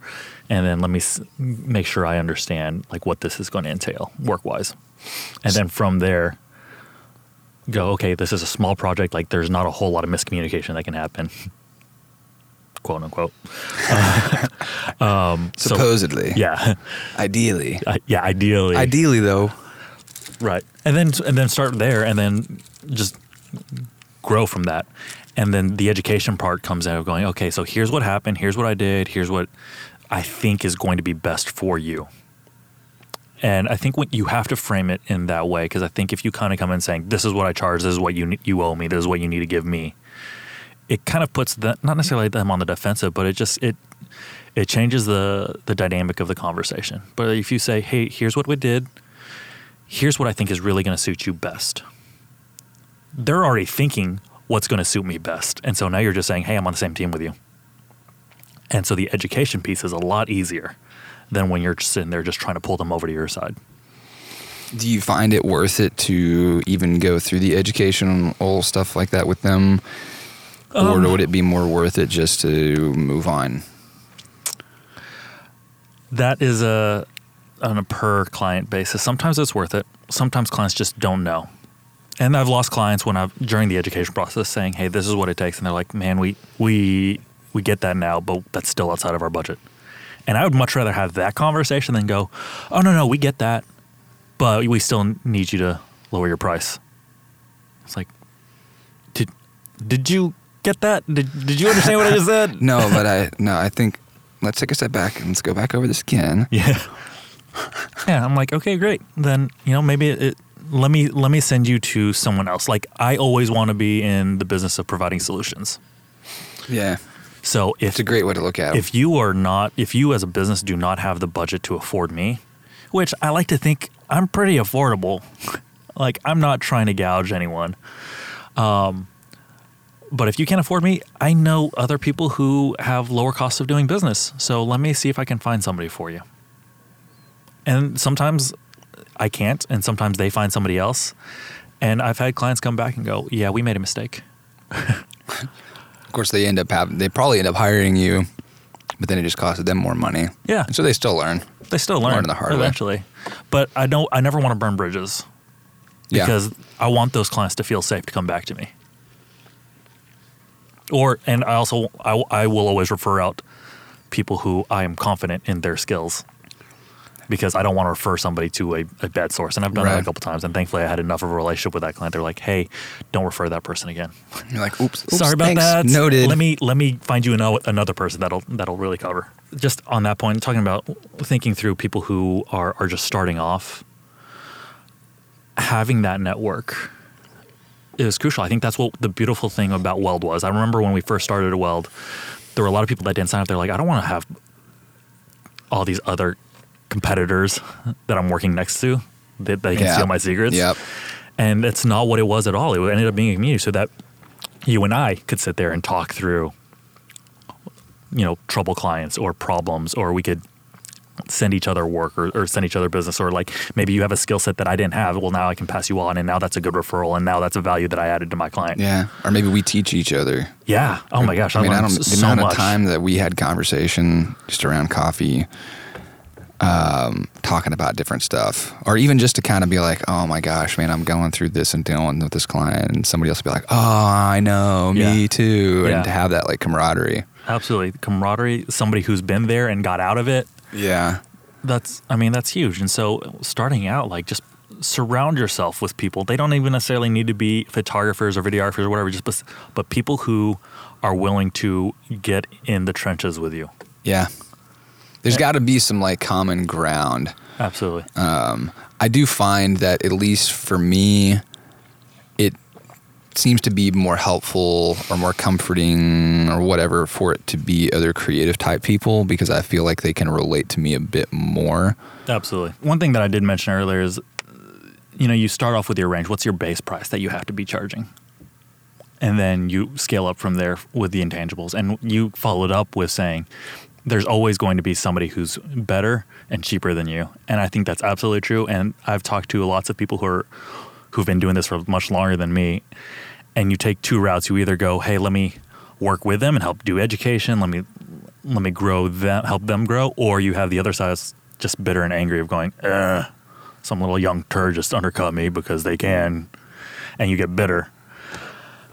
And then let me make sure I understand like what this is going to entail work-wise. And then from there, go, okay, this is a small project. Like there's not a whole lot of miscommunication that can happen. Quote unquote. Supposedly. So, yeah. Ideally. Yeah, ideally. Ideally though. Right. And then start there, and then just grow from that. And then the education part comes out of going, okay, so here's what happened. Here's what I did. Here's what I think is going to be best for you. And I think you have to frame it in that way, because I think if you kind of come in saying, this is what I charge, this is what you owe me, this is what you need to give me, it kind of puts that, not necessarily them on the defensive, but it changes the dynamic of the conversation. But if you say, hey, here's what we did, here's what I think is really going to suit you best, they're already thinking what's going to suit me best. And so now you're just saying, hey, I'm on the same team with you. And so the education piece is a lot easier than when you're sitting there just trying to pull them over to your side. Do you find it worth it to even go through the educational stuff like that with them? Or would it be more worth it just to move on? That is on a per client basis. Sometimes it's worth it. Sometimes clients just don't know. And I've lost clients during the education process saying, hey, this is what it takes. And they're like, man, we get that now, but that's still outside of our budget. And I would much rather have that conversation than go, oh, no, we get that, but we still need you to lower your price. It's like, did you get that? Did you understand what I just said? I think let's take a step back and let's go back over this again. Yeah. Yeah, I'm like, okay, great. Then, you know, maybe let me send you to someone else. Like, I always want to be in the business of providing solutions. Yeah. So it's a great way to look at it. If you are not, if you as a business do not have the budget to afford me, which I like to think I'm pretty affordable. Like, I'm not trying to gouge anyone. But if you can't afford me, I know other people who have lower costs of doing business. So let me see if I can find somebody for you. And sometimes I can't, and sometimes they find somebody else. And I've had clients come back and go, yeah, we made a mistake. Of course, they end up having, they probably end up hiring you, but then it just costed them more money. Yeah. And so they still learn. They still learn the hard eventually. But I never want to burn bridges because I want those clients to feel safe to come back to me. And I also, I will always refer out people who I am confident in their skills because I don't want to refer somebody to a bad source. And I've done that a couple times. And thankfully I had enough of a relationship with that client. They're like, hey, don't refer that person again. You're like, oops sorry about that. Noted. Let me find you another person that'll really cover. Just on that point, talking about thinking through people who are just starting off, having that network is crucial. I think that's what the beautiful thing about Weld was. I remember when we first started at Weld, there were a lot of people that didn't sign up. They're like, I don't want to have all these other competitors that I'm working next to that they can steal my secrets. Yep. And that's not what it was at all. It ended up being a community so that you and I could sit there and talk through, you know, trouble clients or problems, or we could send each other work or send each other business, or like maybe you have a skill set that I didn't have. Well, now I can pass you on, and now that's a good referral, and now that's a value that I added to my client. Yeah. Or maybe we teach each other. Yeah. Oh my gosh. I mean, I don't, so the amount of time that we had conversation just around coffee, talking about different stuff, or even just to kind of be like, oh my gosh, man, I'm going through this and dealing with this client, and somebody else will be like, oh, I know, me too. And to have that like camaraderie. Absolutely. Camaraderie, somebody who's been there and got out of it. Yeah. That's huge. And so starting out, like, just surround yourself with people. They don't even necessarily need to be photographers or videographers or whatever, just but people who are willing to get in the trenches with you. Yeah. There's got to be some like common ground. Absolutely. I do find that, at least for me, it seems to be more helpful or more comforting or whatever for it to be other creative type people, because I feel like they can relate to me a bit more. Absolutely. One thing that I did mention earlier is, you know, you start off with your range. What's your base price that you have to be charging? And then you scale up from there with the intangibles. And you followed up with saying there's always going to be somebody who's better and cheaper than you. And I think that's absolutely true. And I've talked to lots of people who've been doing this for much longer than me, and you take two routes. You either go, hey, let me work with them and help do education, let me grow them, help them grow, or you have the other side that's just bitter and angry of going, some little young turd just undercut me because they can, and you get bitter.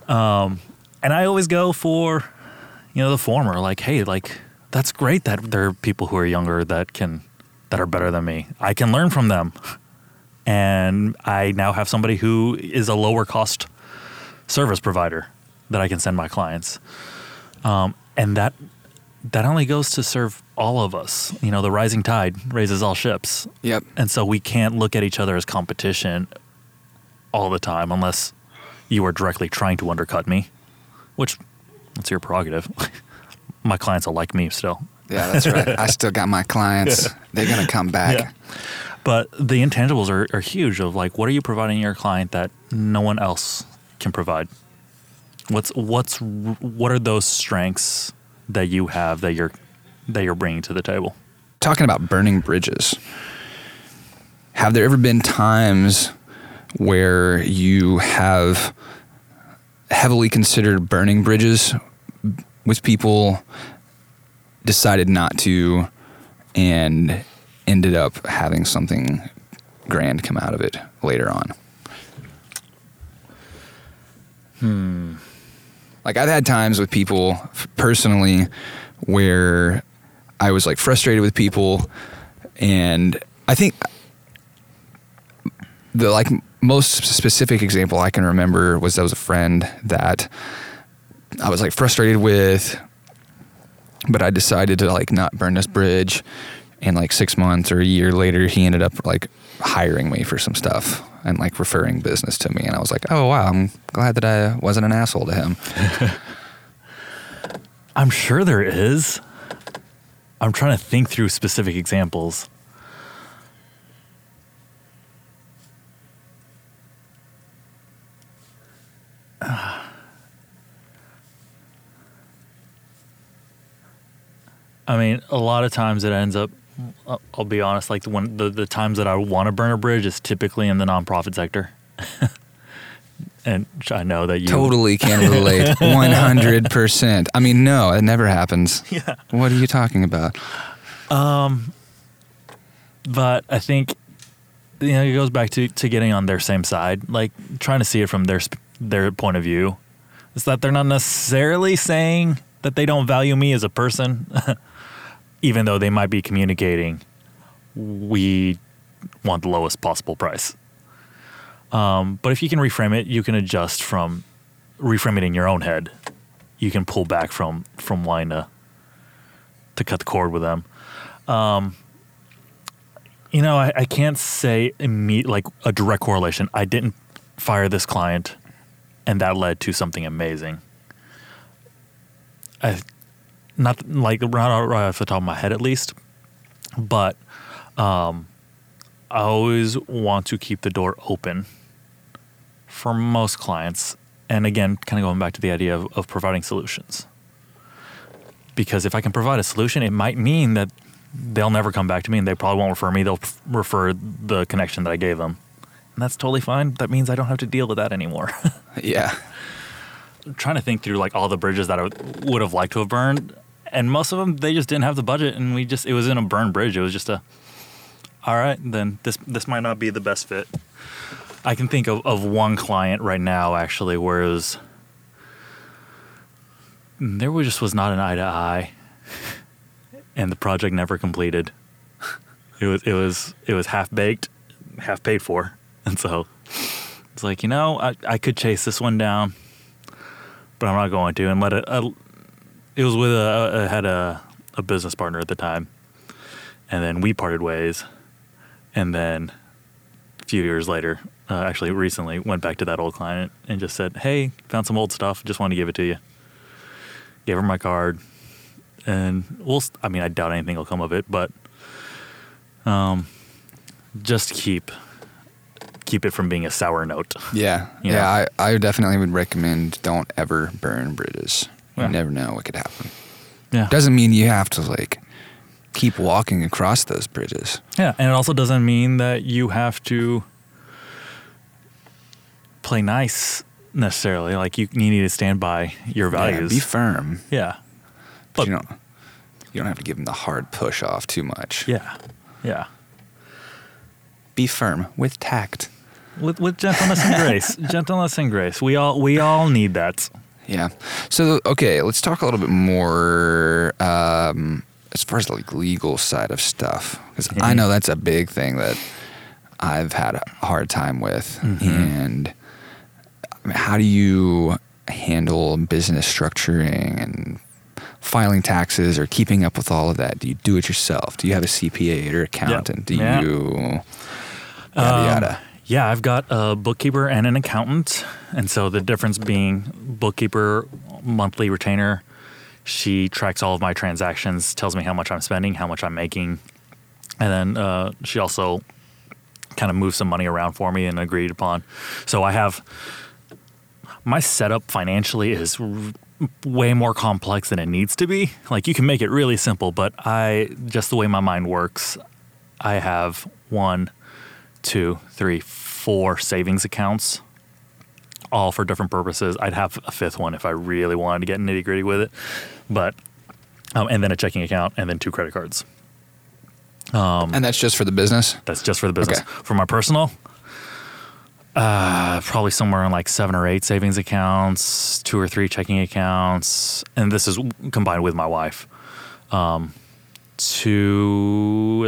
And I always go for, you know, the former, like, hey, like, that's great that there are people who are younger that are better than me. I can learn from them. And I now have somebody who is a lower cost service provider that I can send my clients. And that only goes to serve all of us. You know, the rising tide raises all ships. Yep. And so we can't look at each other as competition all the time unless you are directly trying to undercut me, which that's your prerogative. My clients will like me still. Yeah, that's right. I still got my clients. Yeah. They're going to come back. Yeah. But the intangibles are huge of like, what are you providing your client that no one else can provide? What are those strengths that you have that you're bringing to the table? Talking about burning bridges, have there ever been times where you have heavily considered burning bridges with people, decided not to, and ended up having something grand come out of it later on? Like, I've had times with people personally where I was like frustrated with people, and I think the like most specific example I can remember was, that was a friend that I was like frustrated with, but I decided to like not burn this bridge. And like 6 months or a year later, he ended up like hiring me for some stuff and like referring business to me. And I was like, oh, wow, I'm glad that I wasn't an asshole to him. I'm sure there is. I'm trying to think through specific examples. I mean, a lot of times it ends up, I'll be honest, like the times that I want to burn a bridge is typically in the nonprofit sector. And I know that you totally can relate 100%. I mean, no, it never happens. Yeah. What are you talking about? But I think, you know, it goes back to getting on their same side, like trying to see it from their point of view. It's that they're not necessarily saying that they don't value me as a person, even though they might be communicating, we want the lowest possible price. But if you can reframe it, you can adjust from reframe it in your own head. You can pull back from wanting to cut the cord with them. You know, I can't say like a direct correlation. I didn't fire this client, and that led to something amazing. Not right off the top of my head, at least, but I always want to keep the door open for most clients. And again, kind of going back to the idea of providing solutions. Because if I can provide a solution, it might mean that they'll never come back to me and they probably won't refer me. They'll refer the connection that I gave them. And that's totally fine. That means I don't have to deal with that anymore. Yeah. I'm trying to think through like all the bridges that I would have liked to have burned. And most of them, they just didn't have the budget. And it wasn't a burned bridge. It was just a... All right, then this might not be the best fit. I can think of one client right now, actually, whereas there just was not an eye to eye, and the project never completed. It was half baked, half paid for, and so it's like, you know, I could chase this one down, but I'm not going to. And it was with I had a business partner at the time, and then we parted ways. And then a few years later, actually recently, went back to that old client and just said, hey, found some old stuff. Just wanted to give it to you. Gave her my card. And I doubt anything will come of it, but just keep it from being a sour note. Yeah. Yeah, I definitely would recommend don't ever burn bridges. You never know what could happen. Yeah. Doesn't mean you have to, like... keep walking across those bridges. Yeah, and it also doesn't mean that you have to play nice necessarily. Like you need to stand by your values. Yeah, be firm. Yeah, but you don't have to give them the hard push off too much. Yeah. Be firm with tact, with gentleness and grace. Gentleness and grace. We all need that. Yeah. So okay, let's talk a little bit more. As far as like legal side of stuff, because I know that's a big thing that I've had a hard time with. Mm-hmm. And I mean, how do you handle business structuring and filing taxes or keeping up with all of that? Do you do it yourself? Do you have a CPA or accountant? Yep. Do you yada yada? Yeah, I've got a bookkeeper and an accountant, and so the difference being bookkeeper monthly retainer. She tracks all of my transactions, tells me how much I'm spending, how much I'm making. And then she also kind of moves some money around for me and agreed upon. So I have – my setup financially is way more complex than it needs to be. Like you can make it really simple, but just the way my mind works, I have 4 savings accounts, all for different purposes. I'd have a fifth one if I really wanted to get nitty gritty with it. But, and then a checking account and then 2 credit cards. And that's just for the business? That's just for the business. Okay. For my personal, probably somewhere in like 7 or 8 savings accounts, 2 or 3 checking accounts. And this is combined with my wife. At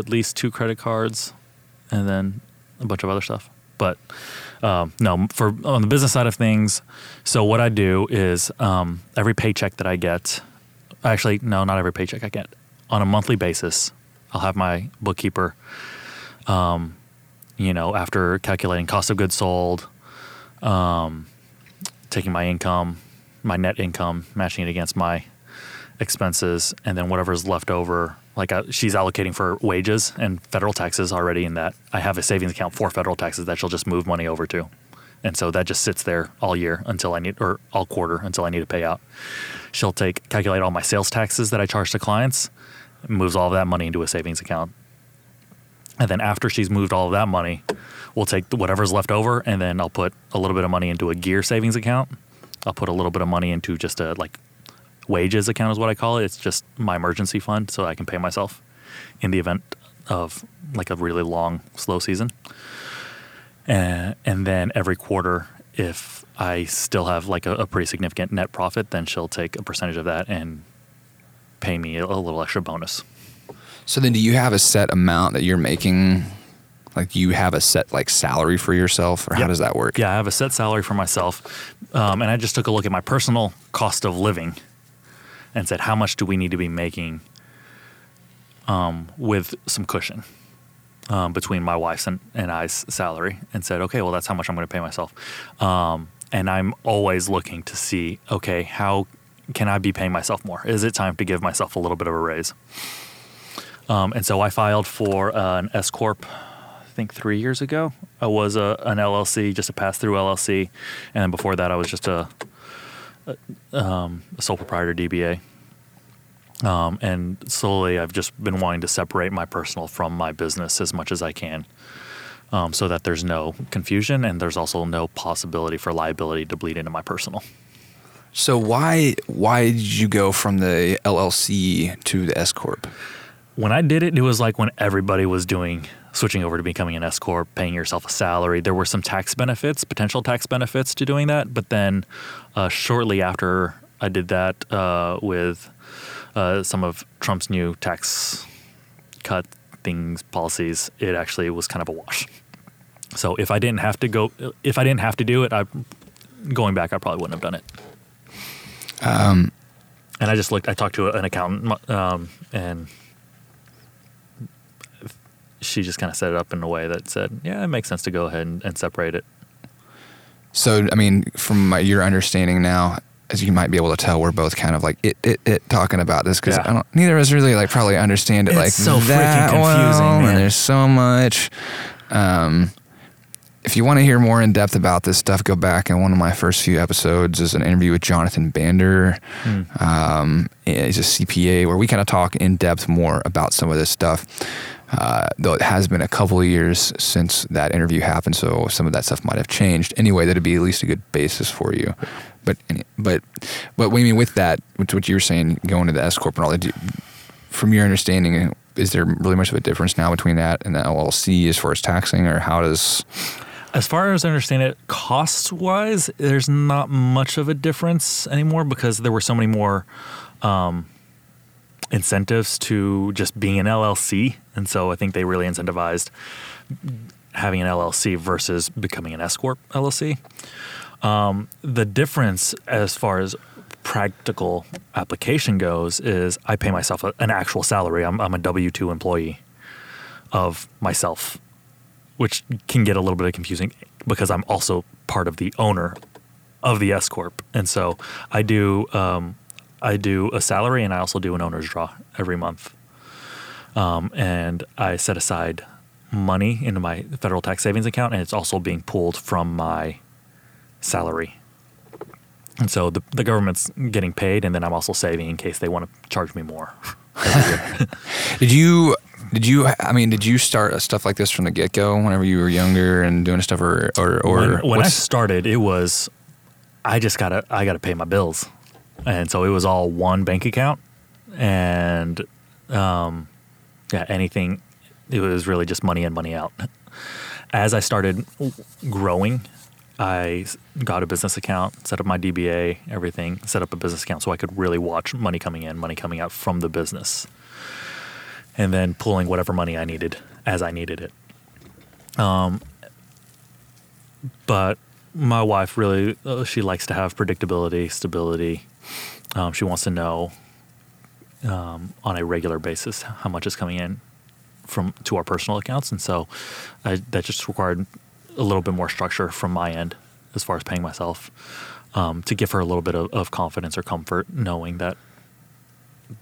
least two credit cards and then a bunch of other stuff. But for on the business side of things, so what I do is every paycheck that I get, actually, no, not every paycheck I get. On a monthly basis, I'll have my bookkeeper, after calculating cost of goods sold, taking my income, my net income, matching it against my expenses, and then whatever's left over, like she's allocating for wages and federal taxes already in that. I have a savings account for federal taxes that she'll just move money over to. And so that just sits there all year until I need, or all quarter until I need to pay out. She'll calculate all my sales taxes that I charge to clients, moves all of that money into a savings account. And then after she's moved all of that money, we'll take whatever's left over, and then I'll put a little bit of money into a gear savings account. I'll put a little bit of money into just a wages account is what I call it. It's just my emergency fund so I can pay myself in the event of a really long, slow season. And then every quarter, if I still have a pretty significant net profit, then she'll take a percentage of that and pay me a little extra bonus. So then do you have a set amount that you're making? You have a set salary for yourself, or yep. How does that work? Yeah, I have a set salary for myself. And I just took a look at my personal cost of living and said, how much do we need to be making with some cushion between my wife's and I's salary, and said, okay, well, that's how much I'm going to pay myself. And I'm always looking to see, okay, how can I be paying myself more? Is it time to give myself a little bit of a raise? And so I filed for an S Corp, I think 3 years ago. I was an LLC, just a pass-through LLC. And then before that, I was just a sole proprietor DBA. And slowly I've just been wanting to separate my personal from my business as much as I can, so that there's no confusion and there's also no possibility for liability to bleed into my personal. So why did you go from the LLC to the S Corp? When I did it, it was when everybody was switching over to becoming an S Corp, paying yourself a salary. There were some potential tax benefits to doing that. But then shortly after I did that with some of Trump's new tax cut policies, it actually was kind of a wash. So if I didn't have to do it, going back, I probably wouldn't have done it. And I just I talked to an accountant and she just kind of set it up in a way that said, yeah, it makes sense to go ahead and separate it. So, I mean, from your understanding now, as you might be able to tell, we're both kind of talking about this because yeah. Neither of us really probably understand it. It's so that freaking confusing, well, man. And there's so much. If you want to hear more in depth about this stuff, go back. In one of my first few episodes is an interview with Jonathan Bander. He's a CPA, where we kind of talk in depth more about some of this stuff. Though it has been a couple of years since that interview happened, so some of that stuff might have changed. Anyway, that'd be at least a good basis for you. But I mean, with that, with what you were saying, going to the S Corp and all that, from your understanding, is there really much of a difference now between that and the LLC as far as taxing, or how does? As far as I understand it, cost-wise, there's not much of a difference anymore because there were so many more incentives to just being an LLC. And so I think they really incentivized having an LLC versus becoming an S Corp LLC. The difference as far as practical application goes is I pay myself an actual salary. I'm a W-2 employee of myself, which can get a little bit confusing because I'm also part of the owner of the S Corp. And so I do a salary, and I also do an owner's draw every month. And I set aside money into my federal tax savings account, and it's also being pulled from my salary. And so the government's getting paid, and then I'm also saving in case they want to charge me more. Did you start stuff like this from the get-go whenever you were younger and doing stuff, or when I started, it was I gotta pay my bills. And so it was all one bank account, and anything, it was really just money in, money out. As I started growing, I got a business account, set up my DBA, everything, set up a business account so I could really watch money coming in, money coming out from the business, and then pulling whatever money I needed as I needed it. But my wife really, she likes to have predictability, stability. She wants to know on a regular basis how much is coming in to our personal accounts. And so that just required a little bit more structure from my end as far as paying myself, to give her a little bit of confidence or comfort knowing that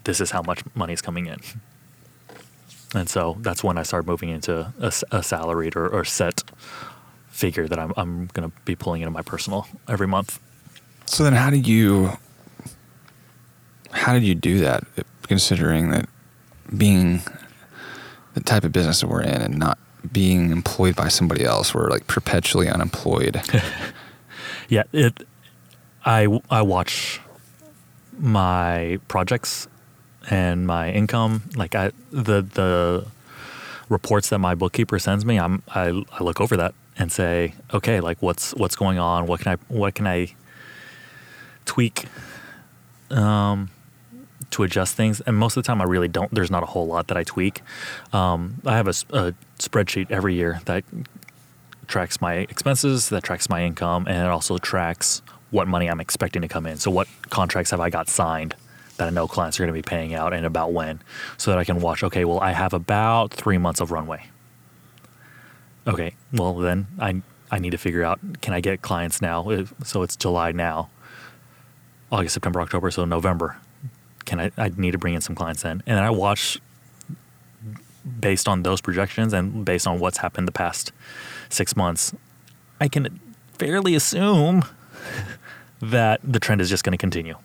this is how much money is coming in. And so that's when I started moving into a salaried or set figure that I'm going to be pulling into my personal every month. So then how did you do that, considering that being the type of business that we're in and not being employed by somebody else, we're like perpetually unemployed? Yeah, I watch my projects and my income, like the reports that my bookkeeper sends me. I look over that and say, okay, like what's going on? What can I tweak to adjust things? And most of the time I really don't. There's not a whole lot that I tweak. I have a spreadsheet every year that tracks my expenses, that tracks my income, and it also tracks what money I'm expecting to come in. So what contracts have I got signed that I know clients are going to be paying out and about when, so that I can watch, okay, well, I have about 3 months of runway. Okay, well, then I need to figure out, can I get clients now? So it's July now, August, September, October, so November. I need to bring in some clients then. And then I watch based on those projections and based on what's happened the past 6 months, I can fairly assume that the trend is just going to continue.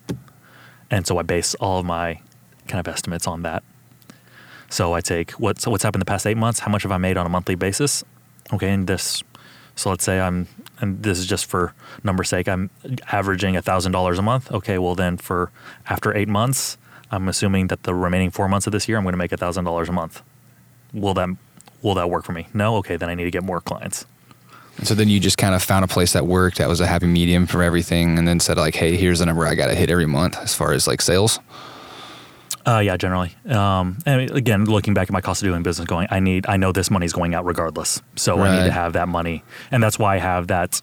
And so I base all of my kind of estimates on that. So I take what's happened the past 8 months, how much have I made on a monthly basis? Okay, so let's say and this is just for number's sake, I'm averaging $1,000 a month. Okay, well then after 8 months, I'm assuming that the remaining 4 months of this year, I'm going to make $1,000 a month. Will that work for me? No? Okay, then I need to get more clients. And so then you just kind of found a place that worked, that was a happy medium for everything, and then said like, hey, here's the number I got to hit every month as far as like sales? Yeah, generally. And again, looking back at my cost of doing business going, I know this money's going out regardless. So right. I need to have that money. And that's why I have that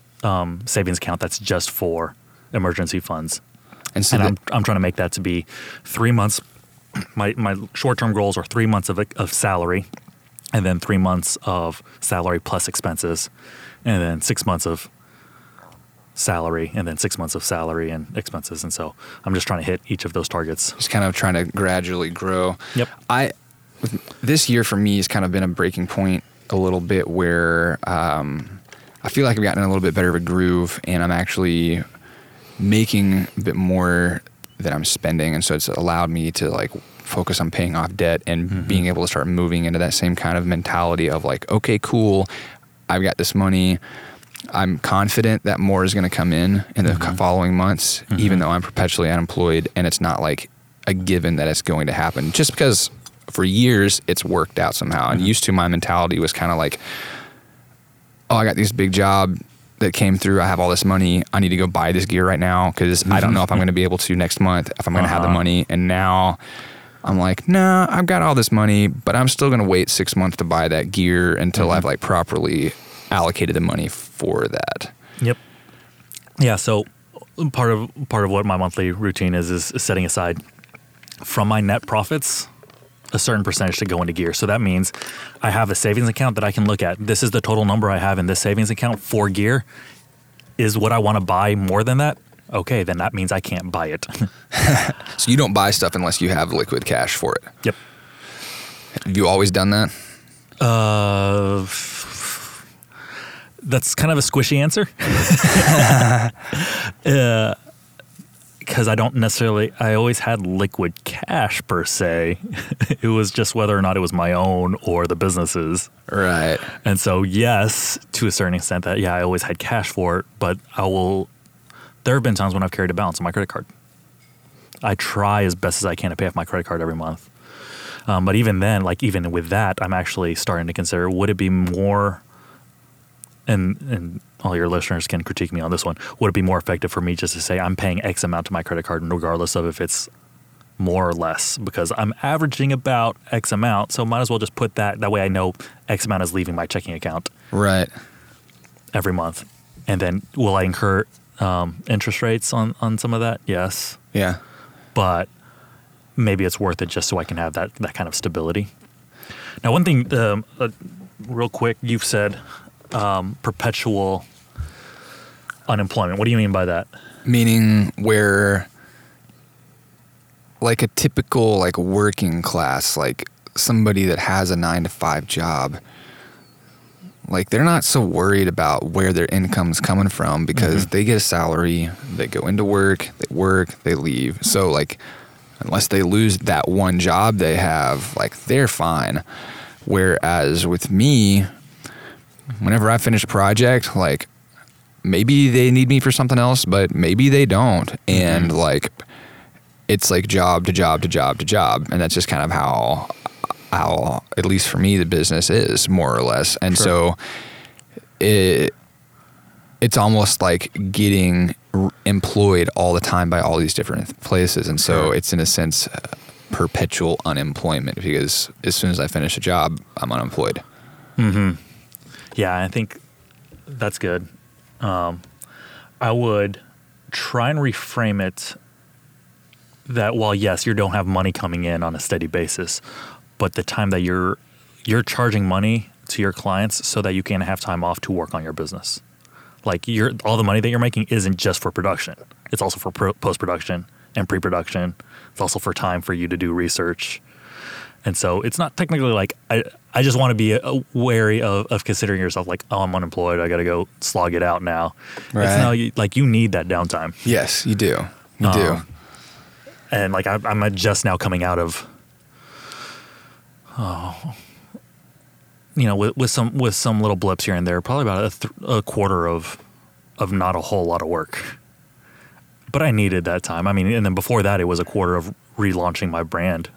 savings account that's just for emergency funds. And so I'm trying to make that to be 3 months. My short-term goals are 3 months of salary, and then 3 months of salary plus expenses, and then 6 months of salary, and then 6 months of salary and expenses. And so I'm just trying to hit each of those targets. Just kind of trying to gradually grow. Yep. This year for me has kind of been a breaking point a little bit where I feel like I've gotten in a little bit better of a groove, and I'm actually making a bit more than I'm spending. And so it's allowed me to like focus on paying off debt and being able to start moving into that same kind of mentality of like, okay, cool, I've got this money. I'm confident that more is going to come in the following months, even though I'm perpetually unemployed, and it's not like a given that it's going to happen just because for years it's worked out somehow. And used to, my mentality was kind of like, oh, I got this big job that came through. I have all this money. I need to go buy this gear right now because I don't know if I'm going to be able to next month, if I'm going to have the money. And now I'm like, nah, I've got all this money, but I'm still going to wait 6 months to buy that gear until I've like properly allocated the money for that. Yep. Yeah. So part of what my monthly routine is setting aside from my net profits a certain percentage to go into gear. So that means I have a savings account that I can look at. This is the total number I have in this savings account for gear. Is what I want to buy more than that? Okay, then that means I can't buy it. So you don't buy stuff unless you have liquid cash for it. Yep. Have you always done that? That's kind of a squishy answer. Because I always had liquid cash per se. It was just whether or not it was my own or the business's. Right. And so yes, to a certain extent that, yeah, I always had cash for it, but there have been times when I've carried a balance on my credit card. I try as best as I can to pay off my credit card every month. But even then, like even with that, I'm actually starting to consider, would it be more, and all your listeners can critique me on this one, would it be more effective for me just to say I'm paying X amount to my credit card regardless of if it's more or less, because I'm averaging about X amount, so might as well just put that way I know X amount is leaving my checking account right every month. And then will I incur interest rates on some of that? Yes. Yeah. But maybe it's worth it just so I can have that kind of stability. Now, one thing real quick, you've said perpetual unemployment. What do you mean by that? Meaning where like a typical like working class, like somebody that has a 9-to-5 job, like they're not so worried about where their income's coming from because mm-hmm. they get a salary, they go into work, they leave. So like unless they lose that one job they have, like they're fine. Whereas with me, whenever I finish a project, like maybe they need me for something else, but maybe they don't. And like it's like job to job to job to job. And that's just kind of how at least for me, the business is more or less. And sure. so it's almost like getting employed all the time by all these different places. And so sure. it's in a sense perpetual unemployment because as soon as I finish a job, I'm unemployed. Mm-hmm. Yeah, I think that's good. I would try and reframe it that while, yes, you don't have money coming in on a steady basis, but the time that you're charging money to your clients so that you can have time off to work on your business. Like all the money that you're making isn't just for production. It's also for post-production and pre-production. It's also for time for you to do research. And so it's not technically like I just want to be wary of considering yourself like, oh, I'm unemployed. I got to go slog it out now. Right. It's now like you need that downtime. Yes, you do. You do. And like I'm just now coming out of, with some little blips here and there, probably about a quarter of not a whole lot of work. But I needed that time. I mean, and then before that, it was a quarter of relaunching my brand.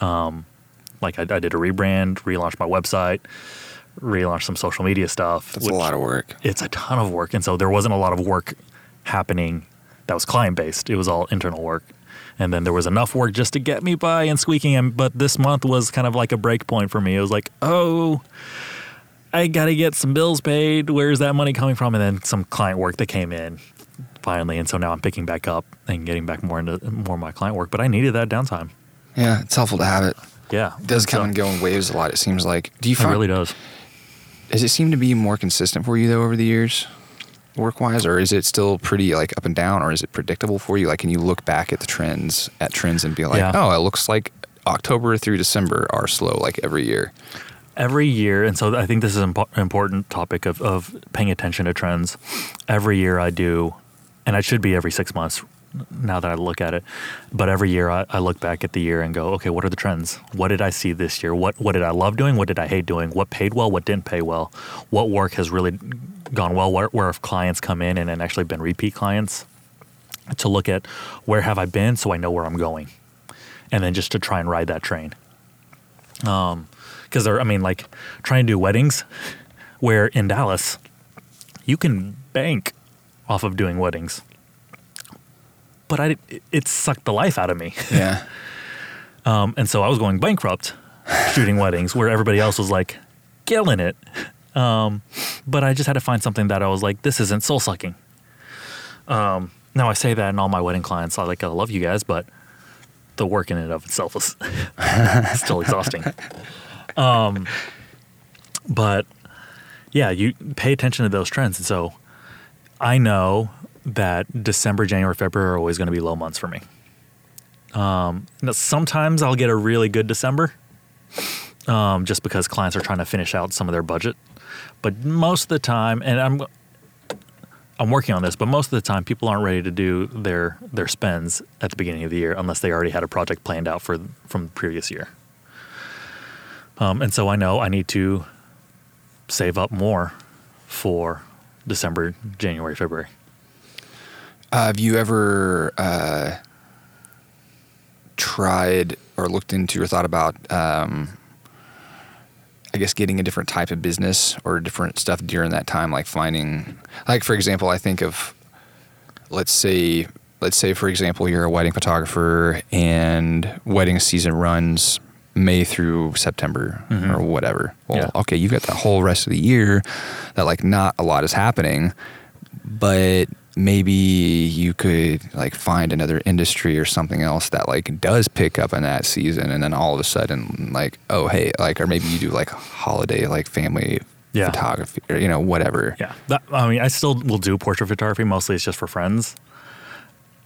Like I did a rebrand, relaunched my website, relaunched some social media stuff. That's a lot of work. It's a ton of work. And so there wasn't a lot of work happening that was client-based. It was all internal work. And then there was enough work just to get me by and squeaking in. But this month was kind of like a break point for me. It was like, oh, I got to get some bills paid. Where's that money coming from? And then some client work that came in finally. And so now I'm picking back up and getting back more into more of my client work. But I needed that downtime. Yeah, it's helpful to have it. Yeah. It does come and go in waves a lot, it seems like. Do you find, it really does. Does it seem to be more consistent for you, though, over the years, work-wise? Or is it still pretty, like, up and down? Or is it predictable for you? Like, can you look back at the trends and be like, oh, it looks like October through December are slow, like, every year? Every year. And so I think this is an important topic of paying attention to trends. Every year I do, and it should be every 6 months, now that I look at it. But every year I look back at the year and go, okay, what are the trends? What did I see this year? What did I love doing? What did I hate doing? What paid well? What didn't pay well? What work has really gone well? Where have clients come in and actually been repeat clients? To look at where have I been so I know where I'm going. And then just to try and ride that train. Because like trying to do weddings where in Dallas, you can bank off of doing weddings. But it sucked the life out of me. Yeah. And so I was going bankrupt shooting weddings where everybody else was like killing it. But I just had to find something that I was like, this isn't soul sucking. Now I say that in all my wedding clients, I like, I love you guys, but the work in and of itself is still exhausting. But yeah, you pay attention to those trends. And so I know that December, January, February are always going to be low months for me. Sometimes I'll get a really good December just because clients are trying to finish out some of their budget. But most of the time, and I'm working on this, but most of the time people aren't ready to do their spends at the beginning of the year unless they already had a project planned out from the previous year. And so I know I need to save up more for December, January, February. Have you ever tried or looked into or thought about, getting a different type of business or different stuff during that time, like finding, like, for example, I think of, let's say, for example, you're a wedding photographer and wedding season runs May through September mm-hmm. or whatever. Well, okay, you've got the whole rest of the year that, like, not a lot is happening, but maybe you could like find another industry or something else that like does pick up in that season. And then all of a sudden like, oh, hey, like, or maybe you do like holiday, like family photography or, whatever. Yeah. I still will do portrait photography. Mostly it's just for friends.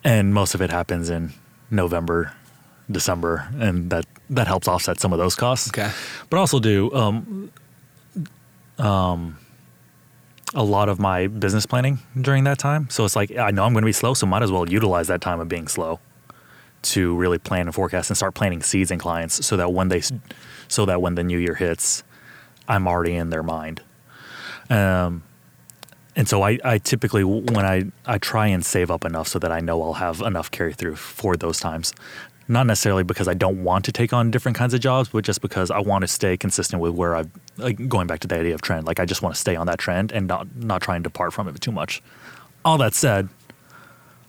And most of it happens in November, December, and that helps offset some of those costs. Okay. But I also do a lot of my business planning during that time. So it's like, I know I'm going to be slow, so might as well utilize that time of being slow to really plan and forecast and start planting seeds in clients so that when the new year hits, I'm already in their mind. And so I typically, when I try and save up enough so that I know I'll have enough carry through for those times. Not necessarily because I don't want to take on different kinds of jobs, but just because I want to stay consistent with where I've, like, going back to the idea of trend. Like, I just want to stay on that trend and not try and depart from it too much. All that said,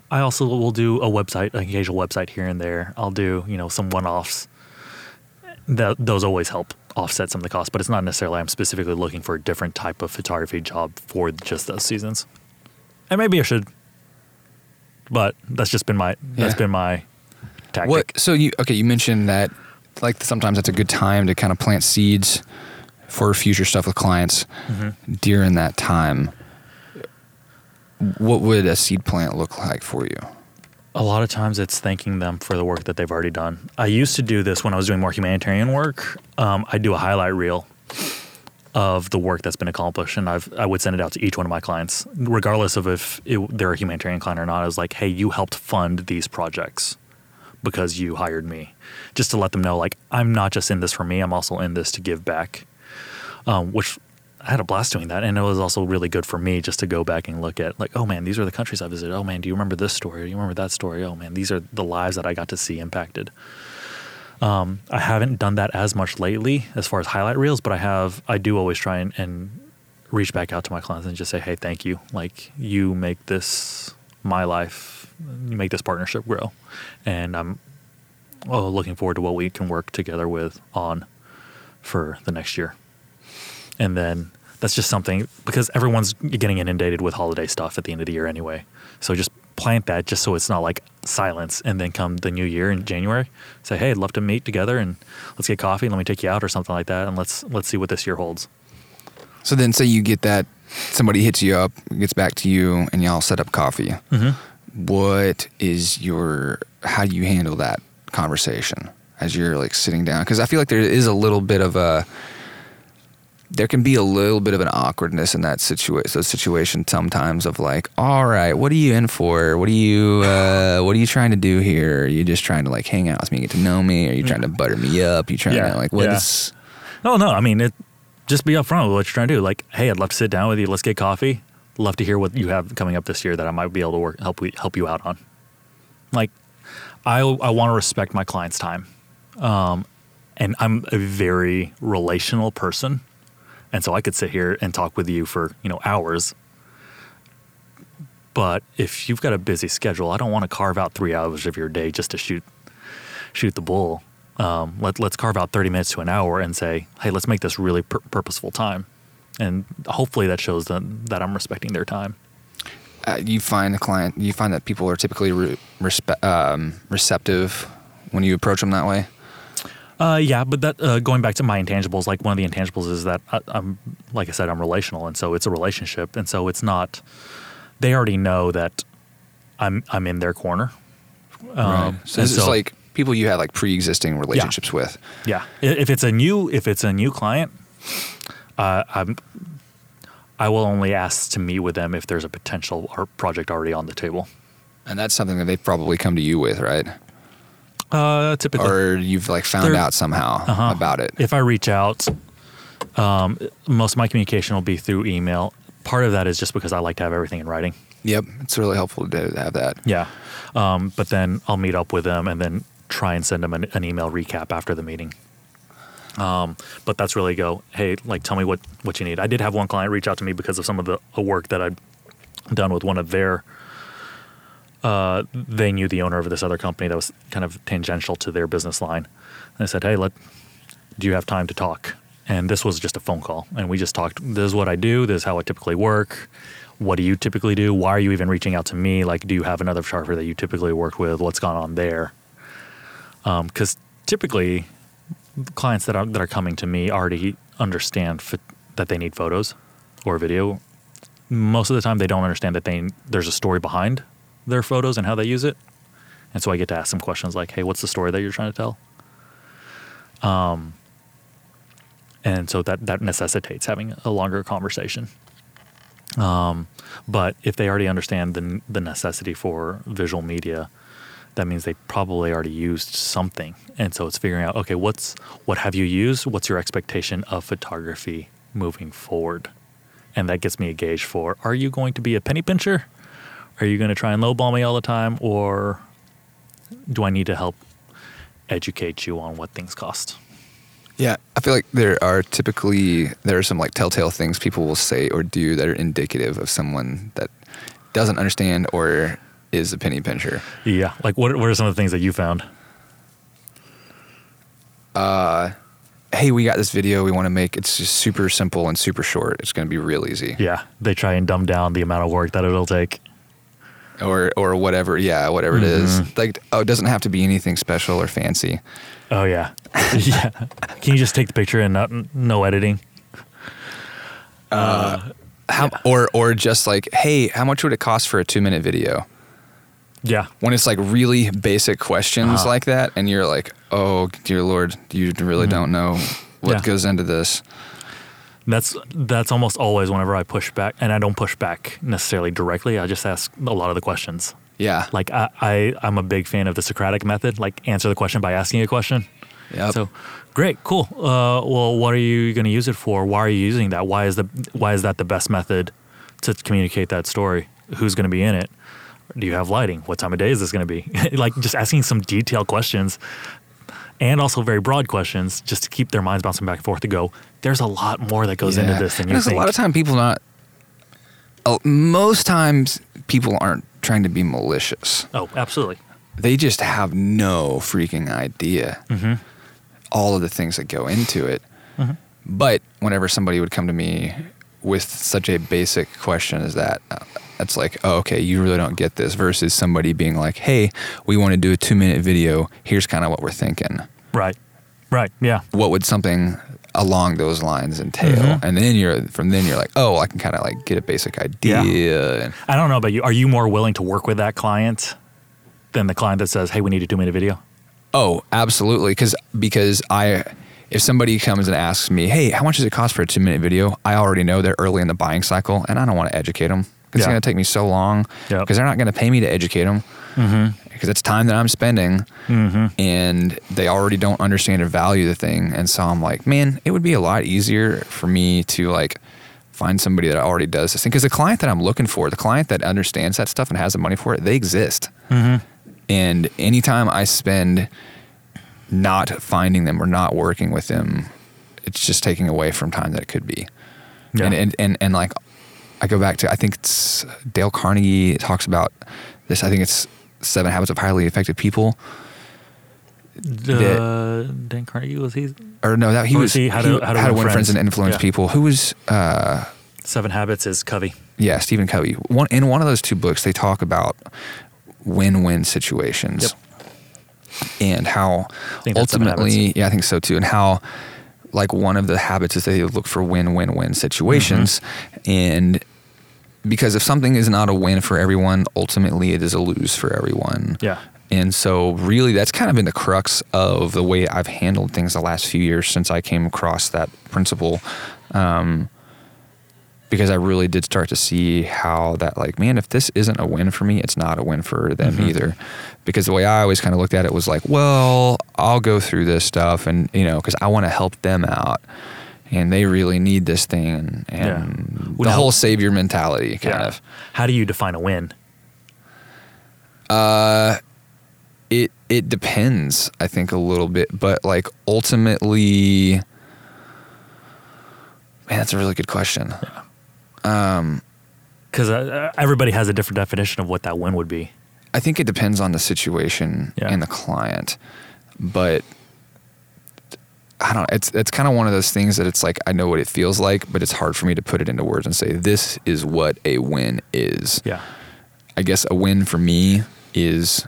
I also will do a website, an occasional website here and there. I'll do, some one-offs. Those always help offset some of the costs, but it's not necessarily I'm specifically looking for a different type of photography job for just those seasons. And maybe I should, but that's just been my tactic. You mentioned that, like, sometimes that's a good time to kind of plant seeds for future stuff with clients during that time. What would a seed plant look like for you? A lot of times it's thanking them for the work that they've already done. I used to do this when I was doing more humanitarian work. I do a highlight reel of the work that's been accomplished, and I would send it out to each one of my clients, regardless of if they're a humanitarian client or not. I was like, hey, you helped fund these projects because you hired me, just to let them know, like, I'm not just in this for me, I'm also in this to give back, which I had a blast doing that. And it was also really good for me just to go back and look at, like, oh man, these are the countries I visited. Oh man, do you remember this story? Do you remember that story? Oh man, these are the lives that I got to see impacted. I haven't done that as much lately as far as highlight reels, but I do always try and reach back out to my clients and just say, hey, thank you. Like, you make this my life, you make this partnership grow. And I'm looking forward to what we can work together with on for the next year. And then that's just something, because everyone's getting inundated with holiday stuff at the end of the year anyway. So just plant that, just so it's not like silence. And then come the new year in January, say, hey, I'd love to meet together and let's get coffee and let me take you out or something like that. And let's see what this year holds. So then say you get that, somebody hits you up, gets back to you, and y'all set up coffee. Mm-hmm. How do you handle that conversation as you're, like, sitting down? Because I feel like there can be a little bit of an awkwardness in that situation sometimes, of like, all right, what are you in for? What are you trying to do here? Are you just trying to, like, hang out with me, get to know me? Are you trying to butter me up? Are you trying to, like, what is... Oh, no, I mean, just be upfront with what you're trying to do. Like, hey, I'd love to sit down with you. Let's get coffee. Love to hear what you have coming up this year that I might be able to help you out on. Like, I want to respect my client's time. And I'm a very relational person. And so I could sit here and talk with you for, hours. But if you've got a busy schedule, I don't want to carve out 3 hours of your day just to shoot the bull. Let's carve out 30 minutes to an hour and say, hey, let's make this really purposeful time. And hopefully that shows them that I'm respecting their time. You find that people are typically receptive when you approach them that way? Yeah, but that going back to my intangibles, like, one of the intangibles is that I'm, like I said, I'm relational, and so it's a relationship, and so it's not. They already know that I'm in their corner. Right. So this is like people you had, like, pre-existing relationships with. Yeah. If it's a new client, I will only ask to meet with them if there's a potential or project already on the table. And that's something that they've probably come to you with, right? Typically. Or you've, like, found out somehow about it. If I reach out, most of my communication will be through email. Part of that is just because I like to have everything in writing. Yep. It's really helpful to have that. Yeah. But then I'll meet up with them and then try and send them an email recap after the meeting. But that's really hey, like, tell me what you need. I did have one client reach out to me because of some of the work that I'd done with one of their they knew the owner of this other company that was kind of tangential to their business line. And I said, hey, do you have time to talk? And this was just a phone call. And we just talked, this is what I do. This is how I typically work. What do you typically do? Why are you even reaching out to me? Like, do you have another photographer that you typically work with? What's gone on there? Because typically clients that are coming to me already understand that they need photos or video. Most of the time they don't understand that there's a story behind their photos and how they use it. And so I get to ask them questions like, hey, what's the story that you're trying to tell? And so that necessitates having a longer conversation. But if they already understand the necessity for visual media, that means they probably already used something. And so it's figuring out, okay, what have you used? What's your expectation of photography moving forward? And that gets me a gauge for, are you going to be a penny pincher? Are you going to try and lowball me all the time? Or do I need to help educate you on what things cost? Yeah, I feel like there are some like telltale things people will say or do that are indicative of someone that doesn't understand or is a penny pincher. Yeah, like what are some of the things that you found? Hey, we got this video we want to make. It's just super simple and super short. It's going to be real easy. Yeah, they try and dumb down the amount of work that it'll take. Or whatever, yeah, whatever it is. Like, oh, it doesn't have to be anything special or fancy. Oh, yeah. Yeah. Can you just take the picture and no editing? Yeah. Or just like, hey, how much would it cost for a 2-minute video? Yeah. When it's like really basic questions like that, and you're like, oh, dear Lord, you really don't know what goes into this. That's almost always whenever I push back, and I don't push back necessarily directly. I just ask a lot of the questions. Yeah. Like I'm a big fan of the Socratic method, like answer the question by asking a question. Yeah. So great, cool. Well, what are you going to use it for? Why are you using that? Why is that the best method to communicate that story? Who's going to be in it? Do you have lighting? What time of day is this going to be? Like just asking some detailed questions. And also very broad questions, just to keep their minds bouncing back and forth to go, there's a lot more that goes into this than you think. There's a lot of time most times people aren't trying to be malicious. Oh, absolutely. They just have no freaking idea all of the things that go into it. Mm-hmm. But whenever somebody would come to me with such a basic question as that, it's like, oh, okay, you really don't get this, versus somebody being like, hey, we want to do a 2-minute video. Here's kind of what we're thinking. Right, yeah. What would something along those lines entail? Mm-hmm. And then you're like, oh, I can kind of like get a basic idea. Yeah. I don't know about you. Are you more willing to work with that client than the client that says, hey, we need a 2-minute video? Oh, absolutely, because if somebody comes and asks me, hey, how much does it cost for a 2-minute video? I already know they're early in the buying cycle, and I don't want to educate them. It's going to take me so long because they're not going to pay me to educate them because it's time that I'm spending and they already don't understand or value the thing. And so I'm like, man, it would be a lot easier for me to like find somebody that already does this thing, because the client that I'm looking for, the client that understands that stuff and has the money for it, they exist. And anytime I spend not finding them or not working with them, it's just taking away from time that it could be. Yeah. And like, I go back to, I think it's Dale Carnegie talks about this. I think it's 7 Habits of Highly Effective People. Dan Carnegie, was he? Or no, that he was. He, how to Win Friends and Influence People. Who was? 7 Habits is Covey. Yeah, Stephen Covey. In one of those two books, they talk about win-win situations. Yep. And how ultimately, I think so too, and how like one of the habits is they look for win-win-win situations. And because if something is not a win for everyone, ultimately it is a lose for everyone. Yeah. And so really that's kind of been the crux of the way I've handled things the last few years since I came across that principle. Because I really did start to see how that, like, man, if this isn't a win for me, it's not a win for them either. Because the way I always kind of looked at it was like, well, I'll go through this stuff and, you know, because I want to help them out and they really need this thing and the whole savior mentality kind of. How do you define a win? It depends, I think, a little bit, but like ultimately, man, that's a really good question. Yeah. Because everybody has a different definition of what that win would be. I think it depends on the situation and the client, but I don't know. It's kind of one of those things that it's like, I know what it feels like, but it's hard for me to put it into words and say, this is what a win is. Yeah. I guess a win for me is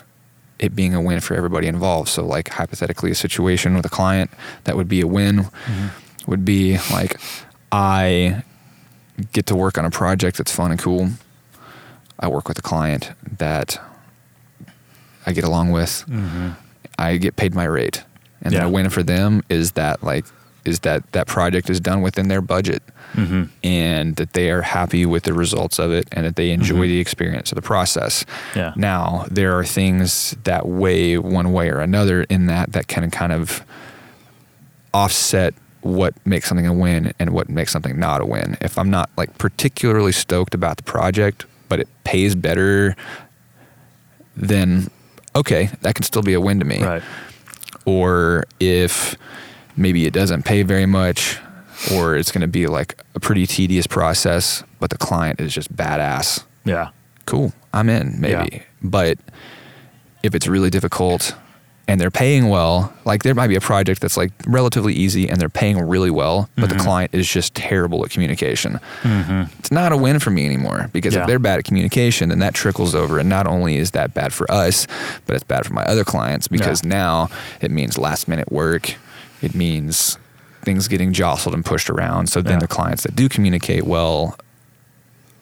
it being a win for everybody involved. So like hypothetically a situation with a client that would be a win would be like, I get to work on a project that's fun and cool. I work with a client that I get along with. Mm-hmm. I get paid my rate. And yeah. the win for them is that like is that that project is done within their budget mm-hmm. and that they are happy with the results of it and that they enjoy mm-hmm. the experience of the process. Yeah. Now, there are things that weigh one way or another in that that can kind of offset what makes something a win and what makes something not a win. If I'm not like particularly stoked about the project, but it pays better, then okay, that can still be a win to me. Right. Or if maybe it doesn't pay very much or it's going to be like a pretty tedious process, but the client is just badass. Yeah. Cool. I'm in maybe. Yeah. But if it's really difficult and they're paying well, like there might be a project that's like relatively easy and they're paying really well, but mm-hmm. the client is just terrible at communication. Mm-hmm. It's not a win for me anymore because yeah. if they're bad at communication, then that trickles over. And not only is that bad for us, but it's bad for my other clients because yeah. now it means last minute work. It means things getting jostled and pushed around. So then yeah. the clients that do communicate well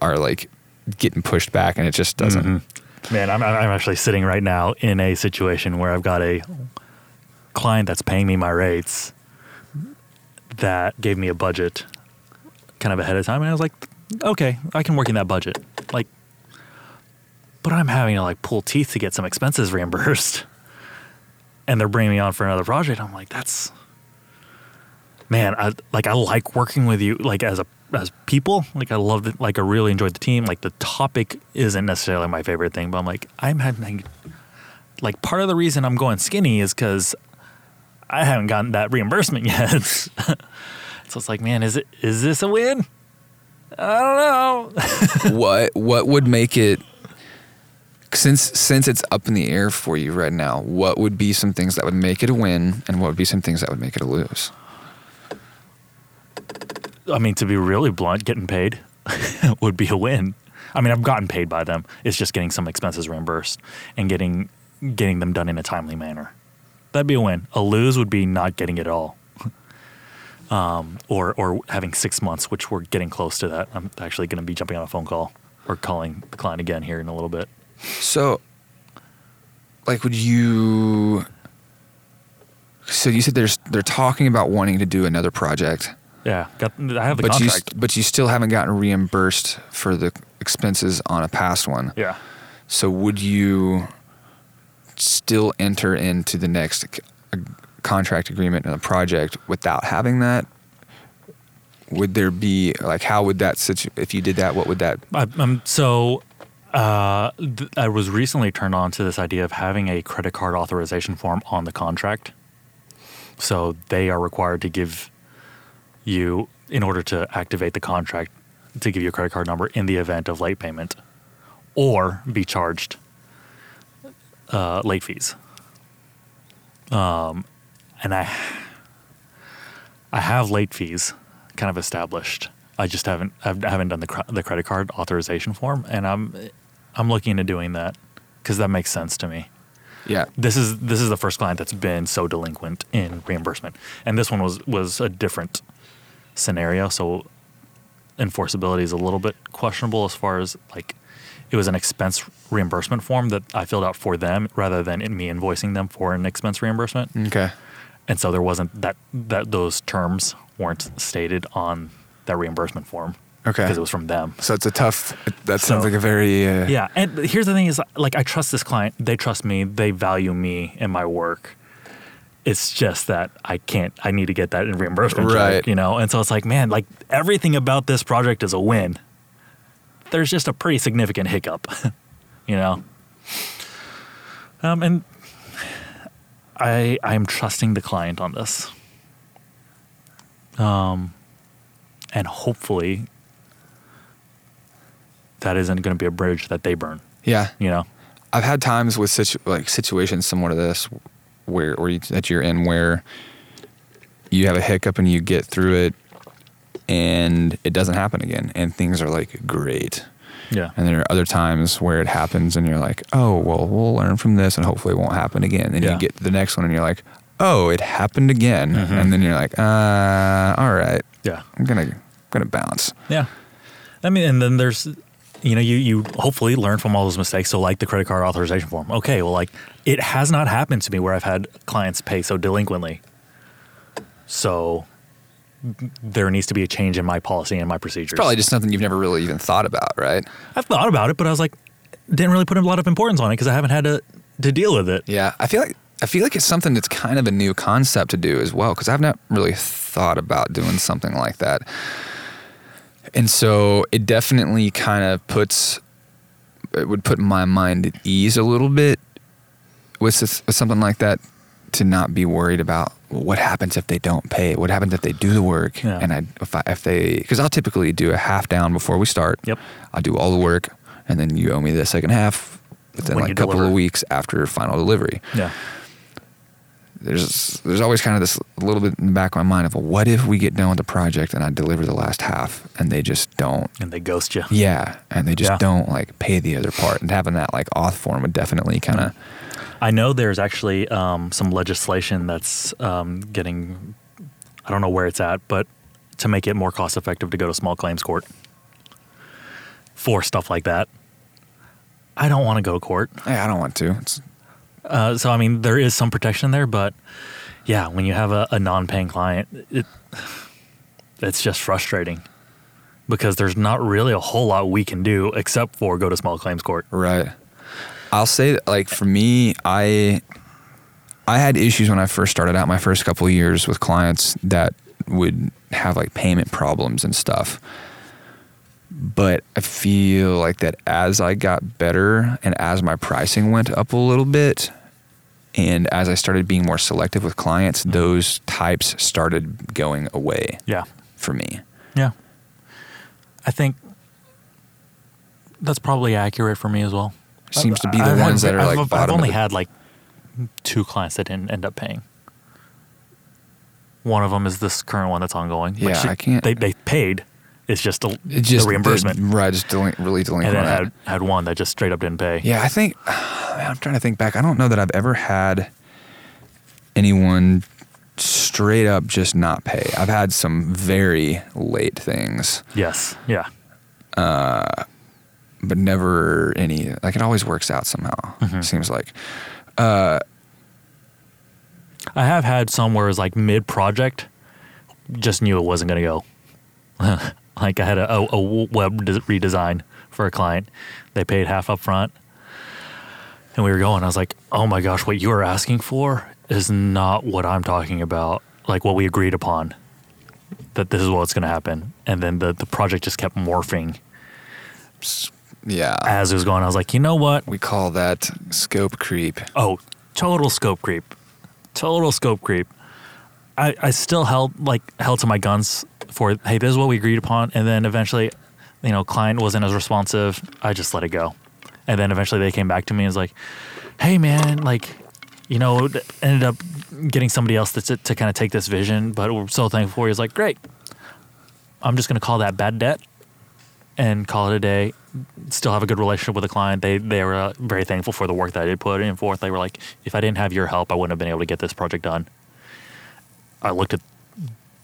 are like getting pushed back and it just doesn't. Mm-hmm. Man, I'm actually sitting right now in a situation where I've got a client that's paying me my rates that gave me a budget kind of ahead of time. And I was like, okay, I can work in that budget. Like, but I'm having to like pull teeth to get some expenses reimbursed. And they're bringing me on for another project. I'm like, that's, man, I like working with you like as people, like I loved it, like I really enjoyed the team. Like the topic isn't necessarily my favorite thing, but I'm like, I'm having, like part of the reason I'm going skinny is because I haven't gotten that reimbursement yet. So it's like, man, is this a win? I don't know. What would make it, since it's up in the air for you right now, what would be some things that would make it a win and what would be some things that would make it a lose? I mean, to be really blunt, getting paid would be a win. I mean, I've gotten paid by them. It's just getting some expenses reimbursed and getting them done in a timely manner. That'd be a win. A lose would be not getting it at all, or having 6 months, which we're getting close to that. I'm actually going to be jumping on a phone call or calling the client again here in a little bit. So, like, would you? So you said they're talking about wanting to do another project. Yeah, I have the contract. But you still haven't gotten reimbursed for the expenses on a past one. Yeah. So would you still enter into the next contract agreement and a project without having that? Would there be, like, how would that, if you did that, what would that? I was recently turned on to this idea of having a credit card authorization form on the contract. So they are required to give you, in order to activate the contract, to give you a credit card number in the event of late payment or be charged late fees. And I have late fees kind of established. I just haven't done the credit card authorization form, and I'm looking into doing that because that makes sense to me. Yeah, this is the first client that's been so delinquent in reimbursement, and this one was a different scenario, so enforceability is a little bit questionable as far as like it was an expense reimbursement form that I filled out for them rather than in me invoicing them for an expense reimbursement. Okay. And so there wasn't that those terms weren't stated on that reimbursement form. Okay. Because it was from them. So it's a tough, sounds like a very... Yeah. And here's the thing is like I trust this client. They trust me. They value me and my work. It's just that I need to get that in reimbursement, right? Check, you know? And so it's like, man, like everything about this project is a win. There's just a pretty significant hiccup, you know? And I'm trusting the client on this. And hopefully that isn't going to be a bridge that they burn. Yeah. You know? I've had times with situations similar to this where, that you're in where you have a hiccup and you get through it and it doesn't happen again and things are like great. Yeah. And there are other times where it happens and you're like, oh, well, we'll learn from this and hopefully it won't happen again. And yeah. you get to the next one and you're like, oh, it happened again. Mm-hmm. And then you're like, all right. Yeah. I'm going to bounce. Yeah. I mean, and then there's you know, you hopefully learn from all those mistakes. So like the credit card authorization form. Okay, well, like it has not happened to me where I've had clients pay so delinquently. So there needs to be a change in my policy and my procedures. Probably just something you've never really even thought about, right? I've thought about it, but I was like, didn't really put a lot of importance on it because I haven't had to deal with it. Yeah, I feel like it's something that's kind of a new concept to do as well, because I've not really thought about doing something like that. And so it definitely kind of would put my mind at ease a little bit with something like that, to not be worried about, well, what happens if they don't pay? What happens if they do the work? Yeah. And because I'll typically do a half down before we start. Yep. I'll do all the work, and then you owe me the second half within like a couple of weeks after final delivery. Yeah. There's always kind of this little bit in the back of my mind of, well, what if we get done with the project and I deliver the last half and they just don't. And they ghost you. Yeah. And they just don't like pay the other part. And having that like auth form would definitely kind of. I know there's actually some legislation that's getting, I don't know where it's at, but to make it more cost effective to go to small claims court for stuff like that. I don't want to go to court. Yeah, I don't want to. So, I mean, there is some protection there, but yeah, when you have a non-paying client, it's just frustrating because there's not really a whole lot we can do except for go to small claims court. Right. I'll say that, like, for me, I had issues when I first started out, my first couple of years, with clients that would have like payment problems and stuff. But I feel like that as I got better and as my pricing went up a little bit and as I started being more selective with clients, those types started going away for me. Yeah. I think that's probably accurate for me as well. Seems to be the ones that are like bottom. I've only had like two clients that didn't end up paying. One of them is this current one that's ongoing. Yeah, like I can't. They paid. It's just the reimbursement. Right, just really delinquent. And then I had one that just straight up didn't pay. Yeah, I think, I'm trying to think back. I don't know that I've ever had anyone straight up just not pay. I've had some very late things. Yes, yeah. But never any, like it always works out somehow, it seems like. I have had some where it was like mid-project, just knew it wasn't going to go. Like I had a web redesign for a client. They paid half up front and we were going. I was like, oh my gosh, what you are asking for is not what I'm talking about. Like what we agreed upon, that this is what's going to happen. And then the project just kept morphing. Yeah. As it was going, I was like, you know what? We call that scope creep. Oh, total scope creep. Total scope creep. I still held to my guns for, hey, this is what we agreed upon. And then eventually, you know, client wasn't as responsive. I just let it go. And then eventually they came back to me and was like, hey man, like, you know, ended up getting somebody else to kind of take this vision, but we're so thankful. He was like, great. I'm just going to call that bad debt and call it a day. Still have a good relationship with the client. They were very thankful for the work that I did put in forth. They were like, if I didn't have your help, I wouldn't have been able to get this project done. I looked at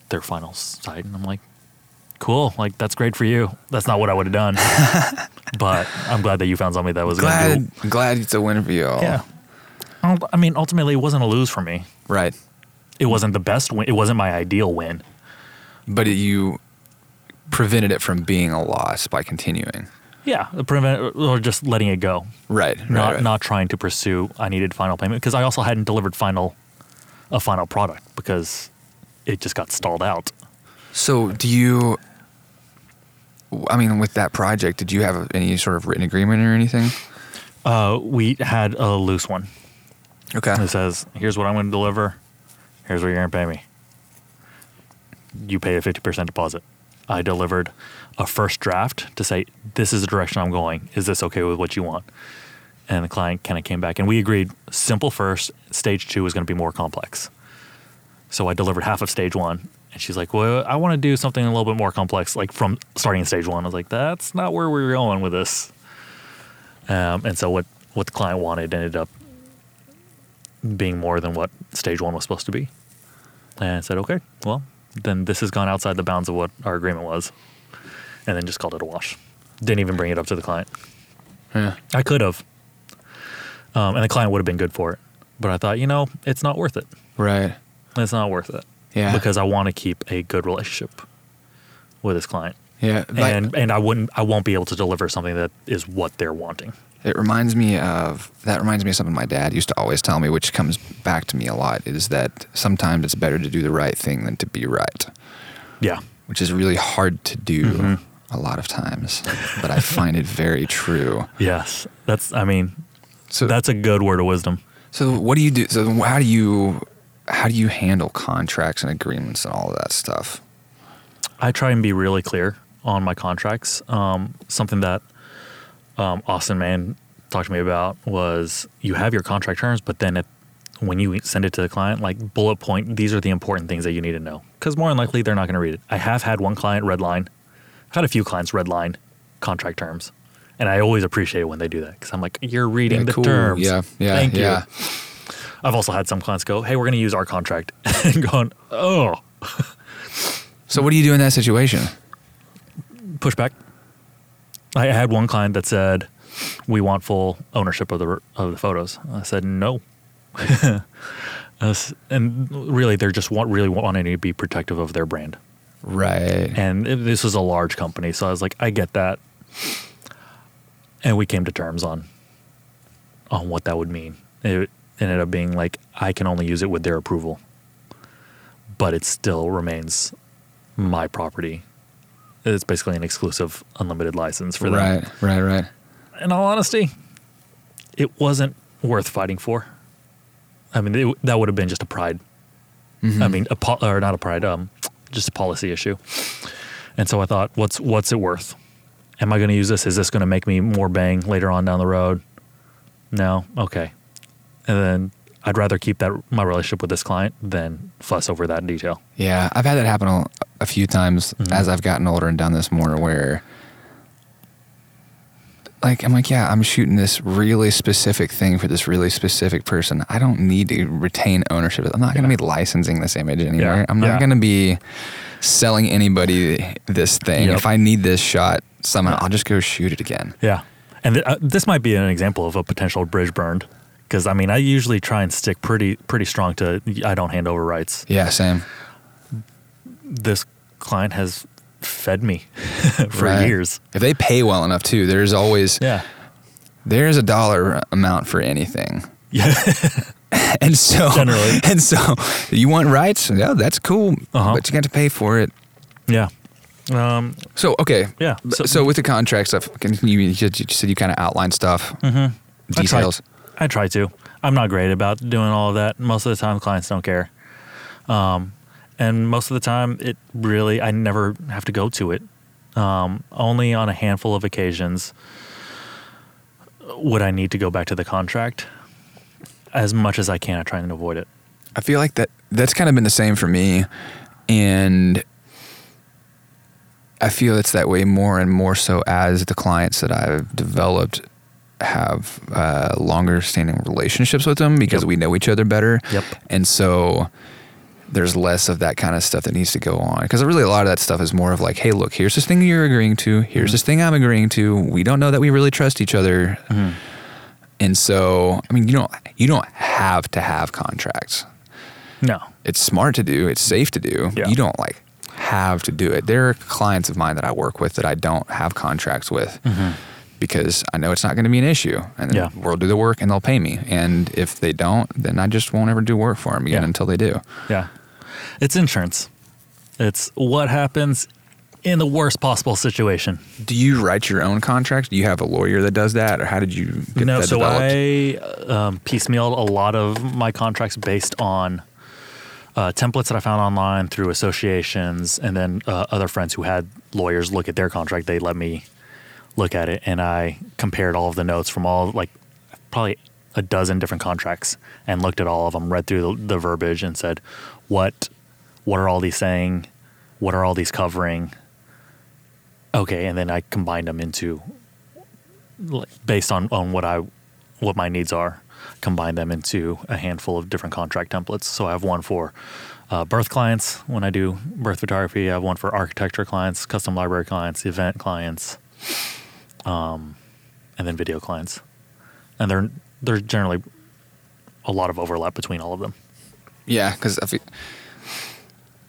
their final site and I'm like, cool, like that's great for you. That's not what I would have done. But I'm glad that you found somebody that was going to do it. Glad it's a win for you all. Yeah. I mean, ultimately it wasn't a lose for me. Right. It wasn't the best win. It wasn't my ideal win. But you prevented it from being a loss by continuing. Yeah, or just letting it go. Right. Not trying to pursue, I needed final payment, because I also hadn't delivered a final product because it just got stalled out. So with that project, did you have any sort of written agreement or anything? We had a loose one. Okay. It says, here's what I'm going to deliver. Here's what you're going to pay me. You pay a 50% deposit. I delivered a first draft to say, this is the direction I'm going. Is this okay with what you want? And the client kind of came back and we agreed simple first, stage 2 is going to be more complex. So I delivered half of stage 1 and she's like, well, I want to do something a little bit more complex, like from starting in stage 1. I was like, that's not where we're going with this. And so what the client wanted ended up being more than what stage 1 was supposed to be. And I said, okay, well, then this has gone outside the bounds of what our agreement was. And then just called it a wash. Didn't even bring it up to the client. Yeah. I could have. And the client would have been good for it. But I thought, you know, it's not worth it. Right. It's not worth it. Yeah. Because I want to keep a good relationship with this client. Yeah. Like, and I won't be able to deliver something that is what they're wanting. It reminds me of, that reminds me of something my dad used to always tell me, which comes back to me a lot, is that sometimes it's better to do the right thing than to be right. Yeah. Which is really hard to do a lot of times, but I find it very true. Yes. That's a good word of wisdom. So what do you do? So how do you handle contracts and agreements and all of that stuff? I try and be really clear on my contracts. Something that Austin Mann talked to me about was you have your contract terms, but then when you send it to the client, like bullet point, these are the important things that you need to know. Because more than likely, they're not going to read it. I have had one client redline. I've had a few clients redline contract terms. And I always appreciate when they do that because I'm like, you're reading the terms. Yeah, Thank you. I've also had some clients go, hey, we're going to use our contract. And going, oh. So what do you do in that situation? Pushback. I had one client that said, we want full ownership of the photos. I said, no. And really, they're just really wanting to be protective of their brand. Right. And this was a large company. So I was like, I get that. And we came to terms on what that would mean. It ended up being like, I can only use it with their approval, but it still remains my property. It's basically an exclusive unlimited license for them. Right. In all honesty, it wasn't worth fighting for. I mean, that would have been just a pride. Mm-hmm. I mean, or not a pride, just a policy issue. And so I thought, what's it worth? Am I going to use this? Is this going to make me more bang later on down the road? No? Okay. And then I'd rather keep my relationship with this client than fuss over that in detail. Yeah. I've had that happen a few times as I've gotten older and done this more where I'm shooting this really specific thing for this really specific person. I don't need to retain ownership. I'm not going to be licensing this image anywhere. Yeah. I'm not going to be selling anybody this thing. Yep. If I need this shot somehow, I'll just go shoot it again. Yeah. And this might be an example of a potential bridge burned because, I mean, I usually try and stick pretty strong to I don't hand over rights. Yeah, same. This client has fed me for years. If they pay well enough too, there's always there's a dollar amount for anything. Yeah. and so you want rights? Yeah, that's cool. But you got to pay for it. Yeah. Yeah. So with the contract stuff, you said you kind of outline stuff, details. I try to. I'm not great about doing all of that. Most of the time, clients don't care. And most of the time, I never have to go to it. Only on a handful of occasions would I need to go back to the contract. As much as I can, I try and avoid it. I feel like that's kind of been the same for me. And I feel it's that way more and more so as the clients that I've developed have longer standing relationships with them because we know each other better. Yep. And so there's less of that kind of stuff that needs to go on. Because really a lot of that stuff is more of like, hey, look, here's this thing you're agreeing to. Here's this thing I'm agreeing to. We don't know that we really trust each other. Mm-hmm. And so, I mean, you don't have to have contracts. No. It's smart to do. It's safe to do. Yeah. You don't have to do it. There are clients of mine that I work with that I don't have contracts with because I know it's not going to be an issue. And we'll do the work and they'll pay me. And if they don't, then I just won't ever do work for them again until they do. Yeah. It's insurance. It's what happens in the worst possible situation. Do you write your own contracts? Do you have a lawyer that does that? Or how did you get that developed? So I piecemealed a lot of my contracts based on templates that I found online through associations and then other friends who had lawyers look at their contract. They let me look at it and I compared all of the notes from all probably a dozen different contracts and looked at all of them, read through the verbiage and said, What are all these saying? What are all these covering? Okay, and then I combined them into, based on what my needs are, combined them into a handful of different contract templates. So I have one for birth clients when I do birth photography. I have one for architecture clients, custom library clients, event clients, and then video clients. And there's generally a lot of overlap between all of them. Yeah, because I think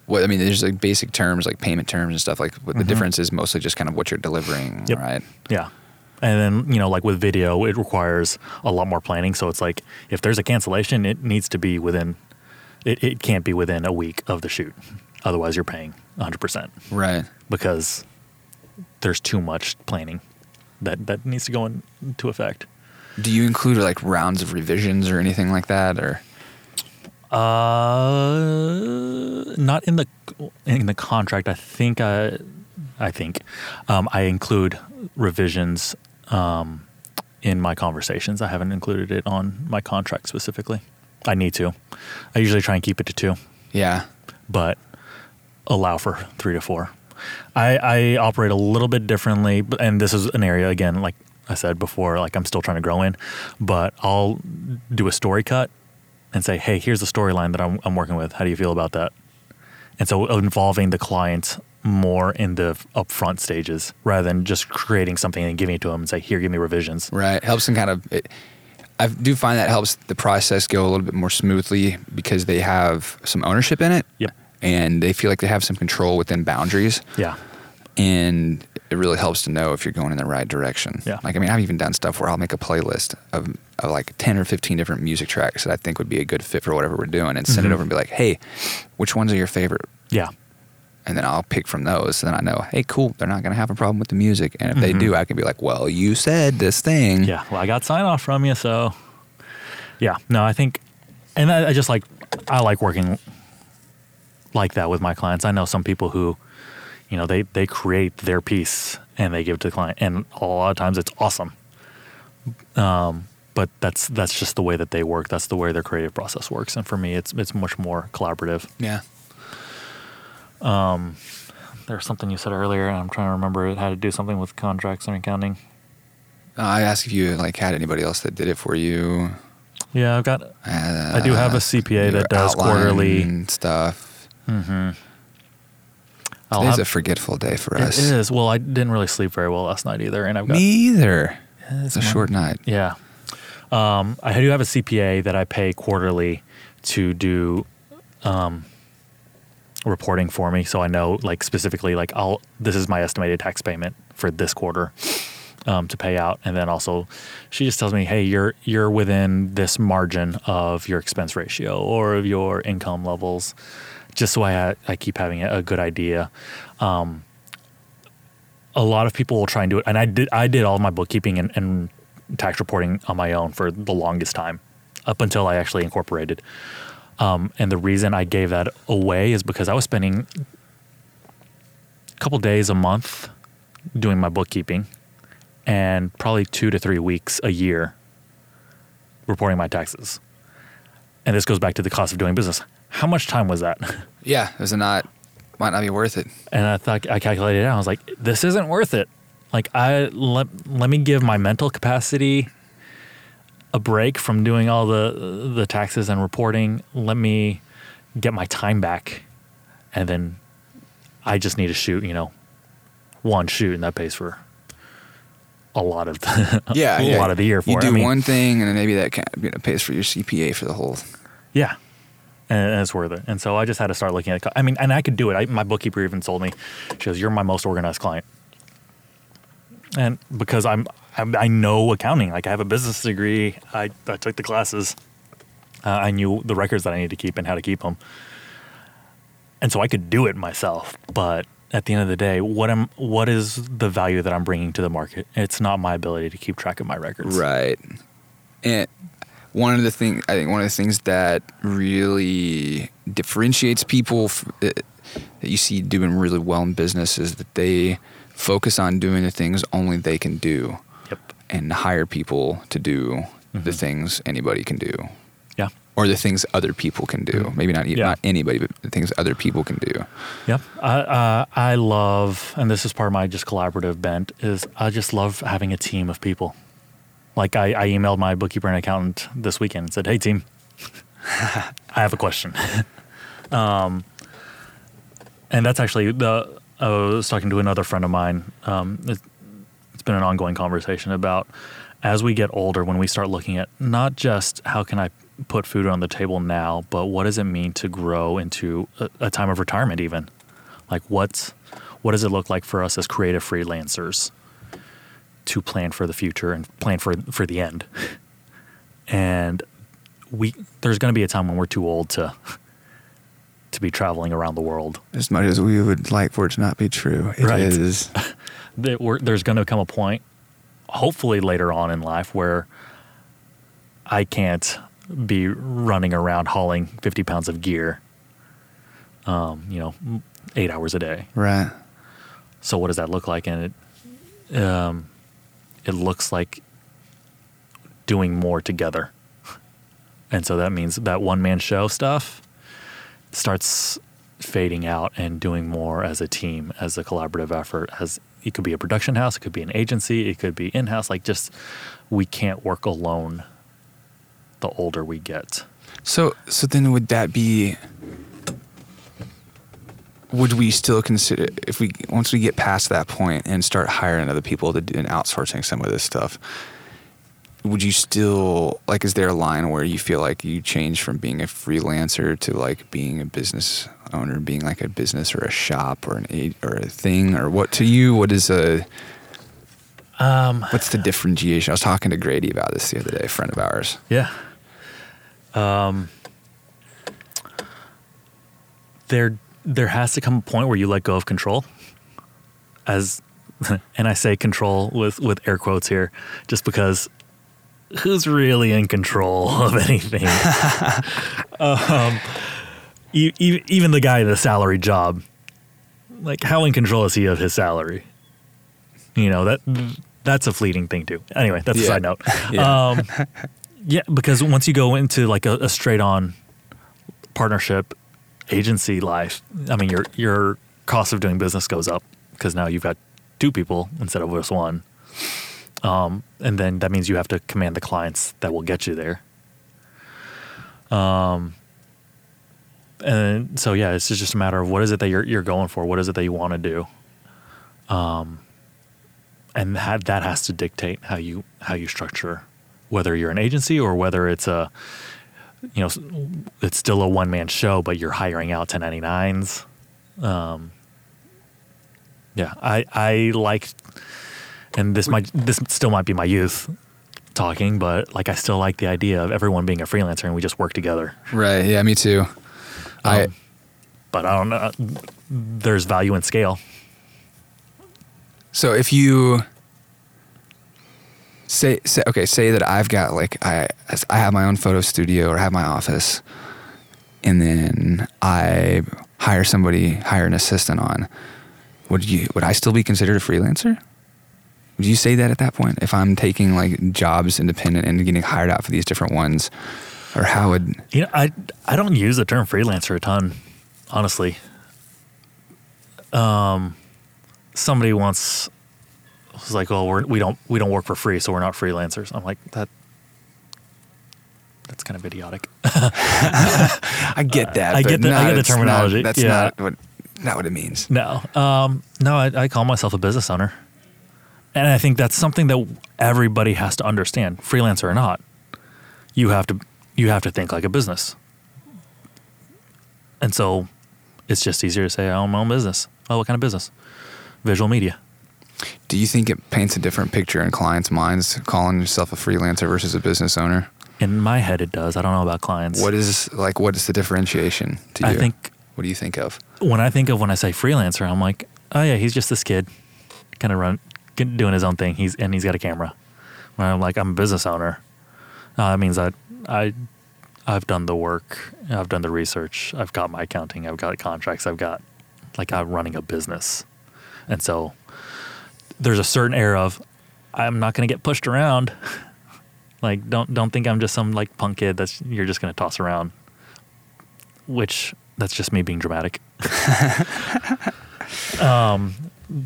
there's like basic terms like payment terms and stuff. Like what the difference is mostly just kind of what you're delivering, right? Yeah. And then, like with video, it requires a lot more planning. So it's like if there's a cancellation, it needs to be within – it can't be within a week of the shoot. Otherwise, you're paying 100%. Right. Because there's too much planning that needs to go into effect. Do you include like rounds of revisions or anything like that, or? Not in the contract. I think I include revisions in my conversations. I haven't included it on my contract specifically. I need to. I usually try and keep it to 2. Yeah, but allow for 3 to 4. I operate a little bit differently, and this is an area again like I said before, like I'm still trying to grow in, but I'll do a story cut and say, hey, here's the storyline that I'm working with. How do you feel about that? And so involving the client more in the upfront stages rather than just creating something and giving it to them and say, here, give me revisions. Right. Helps them kind of, I do find that helps the process go a little bit more smoothly because they have some ownership in it. Yep. And they feel like they have some control within boundaries. Yeah. And it really helps to know if you're going in the right direction. Yeah. Like, I mean, I've even done stuff where I'll make a playlist of like 10 or 15 different music tracks that I think would be a good fit for whatever we're doing and send it over and be like, hey, which ones are your favorite? Yeah. And then I'll pick from those. And then I know, hey, cool, they're not going to have a problem with the music. And if they do, I can be like, well, you said this thing. Yeah. Well, I got sign off from you. So, yeah. No, I think, and I just like, I like working like that with my clients. I know some people who, they create their piece and they give it to the client, and a lot of times it's awesome. But that's just the way that they work. That's the way their creative process works. And for me, it's much more collaborative. Yeah. There's something you said earlier, and I'm trying to remember how to do something with contracts and accounting. I asked if you had anybody else that did it for you. Yeah, I've got. I do have a CPA that does quarterly stuff. Mm-hmm. Today's a forgetful day for us. It is. Well, I didn't really sleep very well last night either, and I've got me either. It's a short night. Yeah, I do have a CPA that I pay quarterly to do reporting for me, so I know specifically this is my estimated tax payment for this quarter to pay out, and then also she just tells me, hey, you're within this margin of your expense ratio or of your income levels. Just so I keep having a good idea. A lot of people will try and do it. And I did all of my bookkeeping and tax reporting on my own for the longest time up until I actually incorporated. And the reason I gave that away is because I was spending a couple days a month doing my bookkeeping and probably 2 to 3 weeks a year reporting my taxes. And this goes back to the cost of doing business. How much time was that? Yeah, it was might not be worth it. And I thought I calculated it out. I was like, this isn't worth it. Let me give my mental capacity a break from doing all the taxes and reporting. Let me get my time back, and then I just need to shoot. One shoot, and that pays for a lot of the lot of the year for it. You do one thing, and then maybe that pays for your CPA for the whole. Yeah. And it's worth it. And so I just had to start looking at it. And I could do it. My bookkeeper even told me, she goes, you're my most organized client. And because I know accounting. I have a business degree. I took the classes. I knew the records that I need to keep and how to keep them. And so I could do it myself. But at the end of the day, what is the value that I'm bringing to the market? It's not my ability to keep track of my records. Right. And One of the things that really differentiates people that you see doing really well in business is that they focus on doing the things only they can do, and hire people to do the things anybody can do, or the things other people can do. Maybe not anybody, but the things other people can do. Yep, I love, and this is part of my just collaborative bent, is I just love having a team of people. I emailed my bookkeeper and accountant this weekend and said, hey, team, I have a question. And that's actually I was talking to another friend of mine. It's been an ongoing conversation about as we get older, when we start looking at not just how can I put food on the table now, but what does it mean to grow into a time of retirement even? Like what does it look like for us as creative freelancers to plan for the future and plan for the end? And there's going to be a time when we're too old to be traveling around the world. As much as we would like for it to not be true, it is. There's going to come a point, hopefully later on in life, where I can't be running around hauling 50 pounds of gear, 8 hours a day. Right. So what does that look like? And it looks like doing more together. And so that means that one-man show stuff starts fading out and doing more as a team, as a collaborative effort. As it could be a production house, it could be an agency, it could be in-house. Like just we can't work alone the older we get. So then would that be, would we still consider, if we once we get past that point and start hiring other people to do and outsourcing some of this stuff, would you still, like, is there a line where you feel like you change from being a freelancer to, like, being a business owner, being, like, a business or a shop or an aid or a thing? Or what, to you, what is a, what's the differentiation? I was talking to Grady about this the other day, a friend of ours. Yeah. There has to come a point where you let go of control, as, and I say control with air quotes here, just because who's really in control of anything? Even the guy at a salary job, like how in control is he of his salary? You know, that's a fleeting thing too. Anyway, that's a side note. Yeah. Because once you go into like a straight on partnership agency life, I mean, your cost of doing business goes up because now you've got two people instead of just one. And then that means you have to command the clients that will get you there. And so, yeah, it's just a matter of what is it that you're going for? What is it that you want to do? And that has to dictate how you structure, whether you're an agency or whether it's it's still a one-man show, but you're hiring out 1099s. I like... And this still might be my youth talking, but like I still like the idea of everyone being a freelancer and we just work together. Right. Yeah. Me too. But I don't know. There's value in scale. So if you say that I've got like I have my own photo studio or have my office, and then I hire an assistant on. Would I still be considered a freelancer? Would you say that at that point? If I'm taking like jobs independent and getting hired out for these different ones, or how would... You know, I don't use the term freelancer a ton, honestly. Somebody once was like, "Oh, we don't work for free, so we're not freelancers." I'm like, that's kind of idiotic. I get that. I get the terminology. That's not what it means. No. I call myself a business owner. And I think that's something that everybody has to understand, freelancer or not. You have to think like a business. And so it's just easier to say, I own my own business. Oh, what kind of business? Visual media. Do you think it paints a different picture in clients' minds, calling yourself a freelancer versus a business owner? In my head, it does. I don't know about clients. What is the differentiation to you? What do you think of? When I say freelancer, I'm like, oh yeah, he's just this kid. Kind of doing his own thing. He's got a camera. When I'm like, I'm a business owner. That means I've done the work. I've done the research. I've got my accounting. I've got contracts. I've got, like, I'm running a business. And so there's a certain air of, I'm not going to get pushed around. Like, don't think I'm just some like punk kid that you're just going to toss around. Which that's just me being dramatic.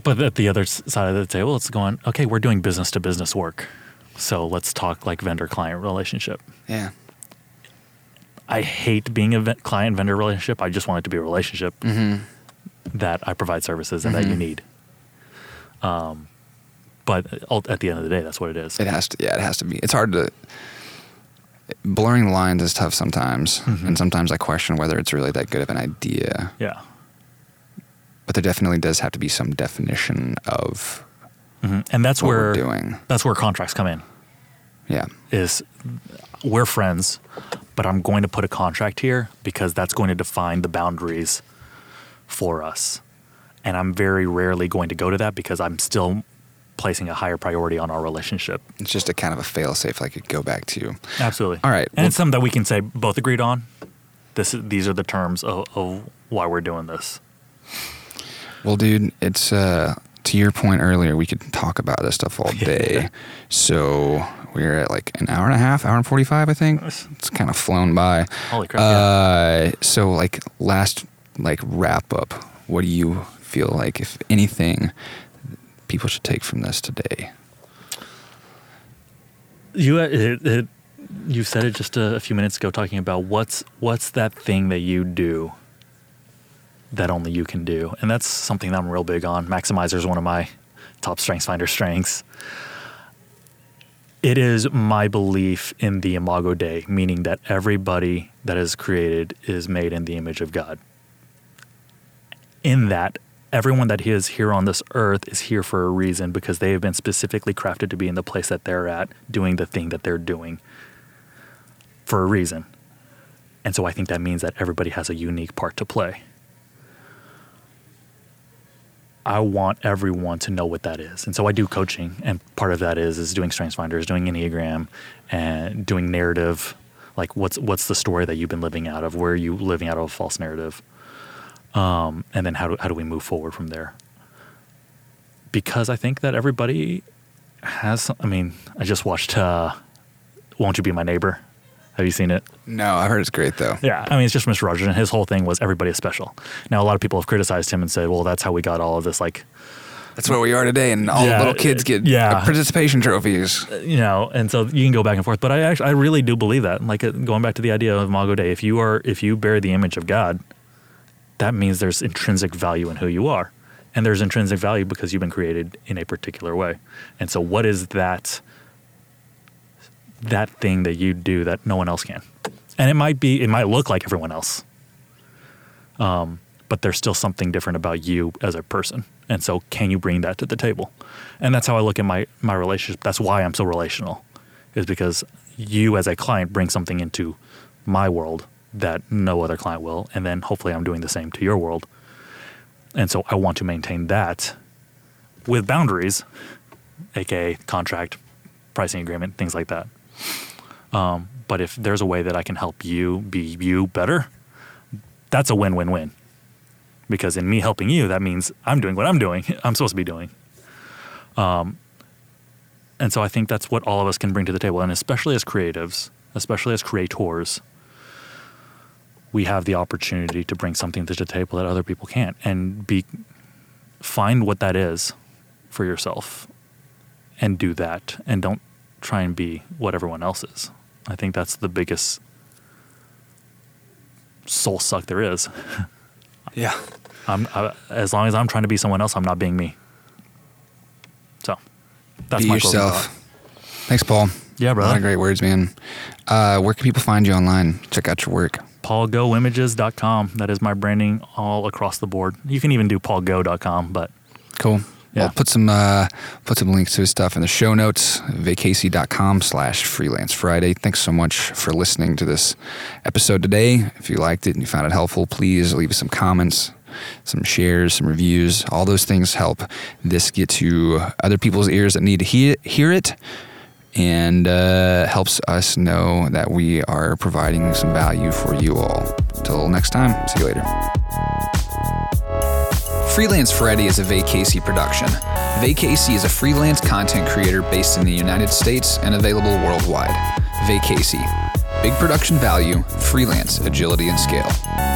But at the other side of the table, it's going, okay, we're doing business to business work. So let's talk like vendor-client relationship. Yeah. I hate being a client-vendor relationship. I just want it to be a relationship that I provide services and that you need. But at the end of the day, that's what it is. It has to. Yeah, it has to be. It's hard to. Blurring lines is tough sometimes, mm-hmm. and sometimes I question whether it's really that good of an idea. Yeah. But there definitely does have to be some definition of. Mm-hmm. And that's what we're doing. That's where contracts come in. Yeah. Is we're friends, but I'm going to put a contract here because that's going to define the boundaries for us. And I'm very rarely going to go to that because I'm still placing a higher priority on our relationship. It's just a kind of a fail-safe I could go back to you. Absolutely. All right. And it's something that we can say both agreed on. These are the terms of why we're doing this. Well, dude, it's to your point earlier, we could talk about this stuff all day. So we're at like an hour and a half, hour and 45, I think. It's kind of flown by. Holy crap. Yeah. So like last like wrap up, what do you feel like, if anything, people should take from this today? You said it just a few minutes ago, talking about what's that thing that you do that only you can do. And that's something that I'm real big on. Maximizer is one of my top StrengthsFinder strengths. It is my belief in the Imago Dei, meaning that everybody that is created is made in the image of God. In that, everyone that is here on this earth is here for a reason because they have been specifically crafted to be in the place that they're at, doing the thing that they're doing for a reason. And so I think that means that everybody has a unique part to play. I want everyone to know what that is. And so I do coaching, and part of that is doing StrengthsFinder, doing Enneagram, and doing narrative. Like what's the story that you've been living out of? Where are you living out of a false narrative? And then how do we move forward from there? Because I think that everybody has, I mean, I just watched Won't You Be My Neighbor? Have you seen it? No, I heard it's great though. Yeah, I mean, it's just Mr. Rogers, and his whole thing was everybody is special. Now, a lot of people have criticized him and said, well, that's how we got all of this, like... That's where we are today, and all the little kids get participation trophies. You know, and so you can go back and forth, but I really do believe that. Like, going back to the idea of Imago Dei, if you bear the image of God, that means there's intrinsic value in who you are. And there's intrinsic value because you've been created in a particular way. And so what is that thing that you do that no one else can? And it might look like everyone else. But there's still something different about you as a person. And so can you bring that to the table? And that's how I look at my relationship. That's why I'm so relational, is because you as a client bring something into my world that no other client will. And then hopefully I'm doing the same to your world. And so I want to maintain that with boundaries, aka contract, pricing agreement, things like that. But if there's a way that I can help you be you better, that's a win-win-win. Because in me helping you, that means I'm doing what I'm supposed to be doing. And so I think that's what all of us can bring to the table. And especially as creatives, especially as creators, we have the opportunity to bring something to the table that other people can't, and find what that is for yourself and do that, and don't try and be what everyone else is. I think that's the biggest soul suck there is. Yeah. As long as I'm trying to be someone else, I'm not being me. So that's be my yourself. Thanks, Paul. Yeah, brother. A lot of great words, man. Where can people find you online? Check out your work. PaulGoImages.com. That is my branding all across the board. You can even do PaulGo.com, but... Cool. Yeah. I'll put some links to his stuff in the show notes, vacasey.com/freelance Friday. Thanks so much for listening to this episode today. If you liked it and you found it helpful, please leave us some comments, some shares, some reviews. All those things help this get to other people's ears that need to hear it. And helps us know that we are providing some value for you all. Till next time, see you later. Freelance Friday is a Vacasey production. Vacasey is a freelance content creator based in the United States and available worldwide. Vacasey. Big production value, freelance, agility, and scale.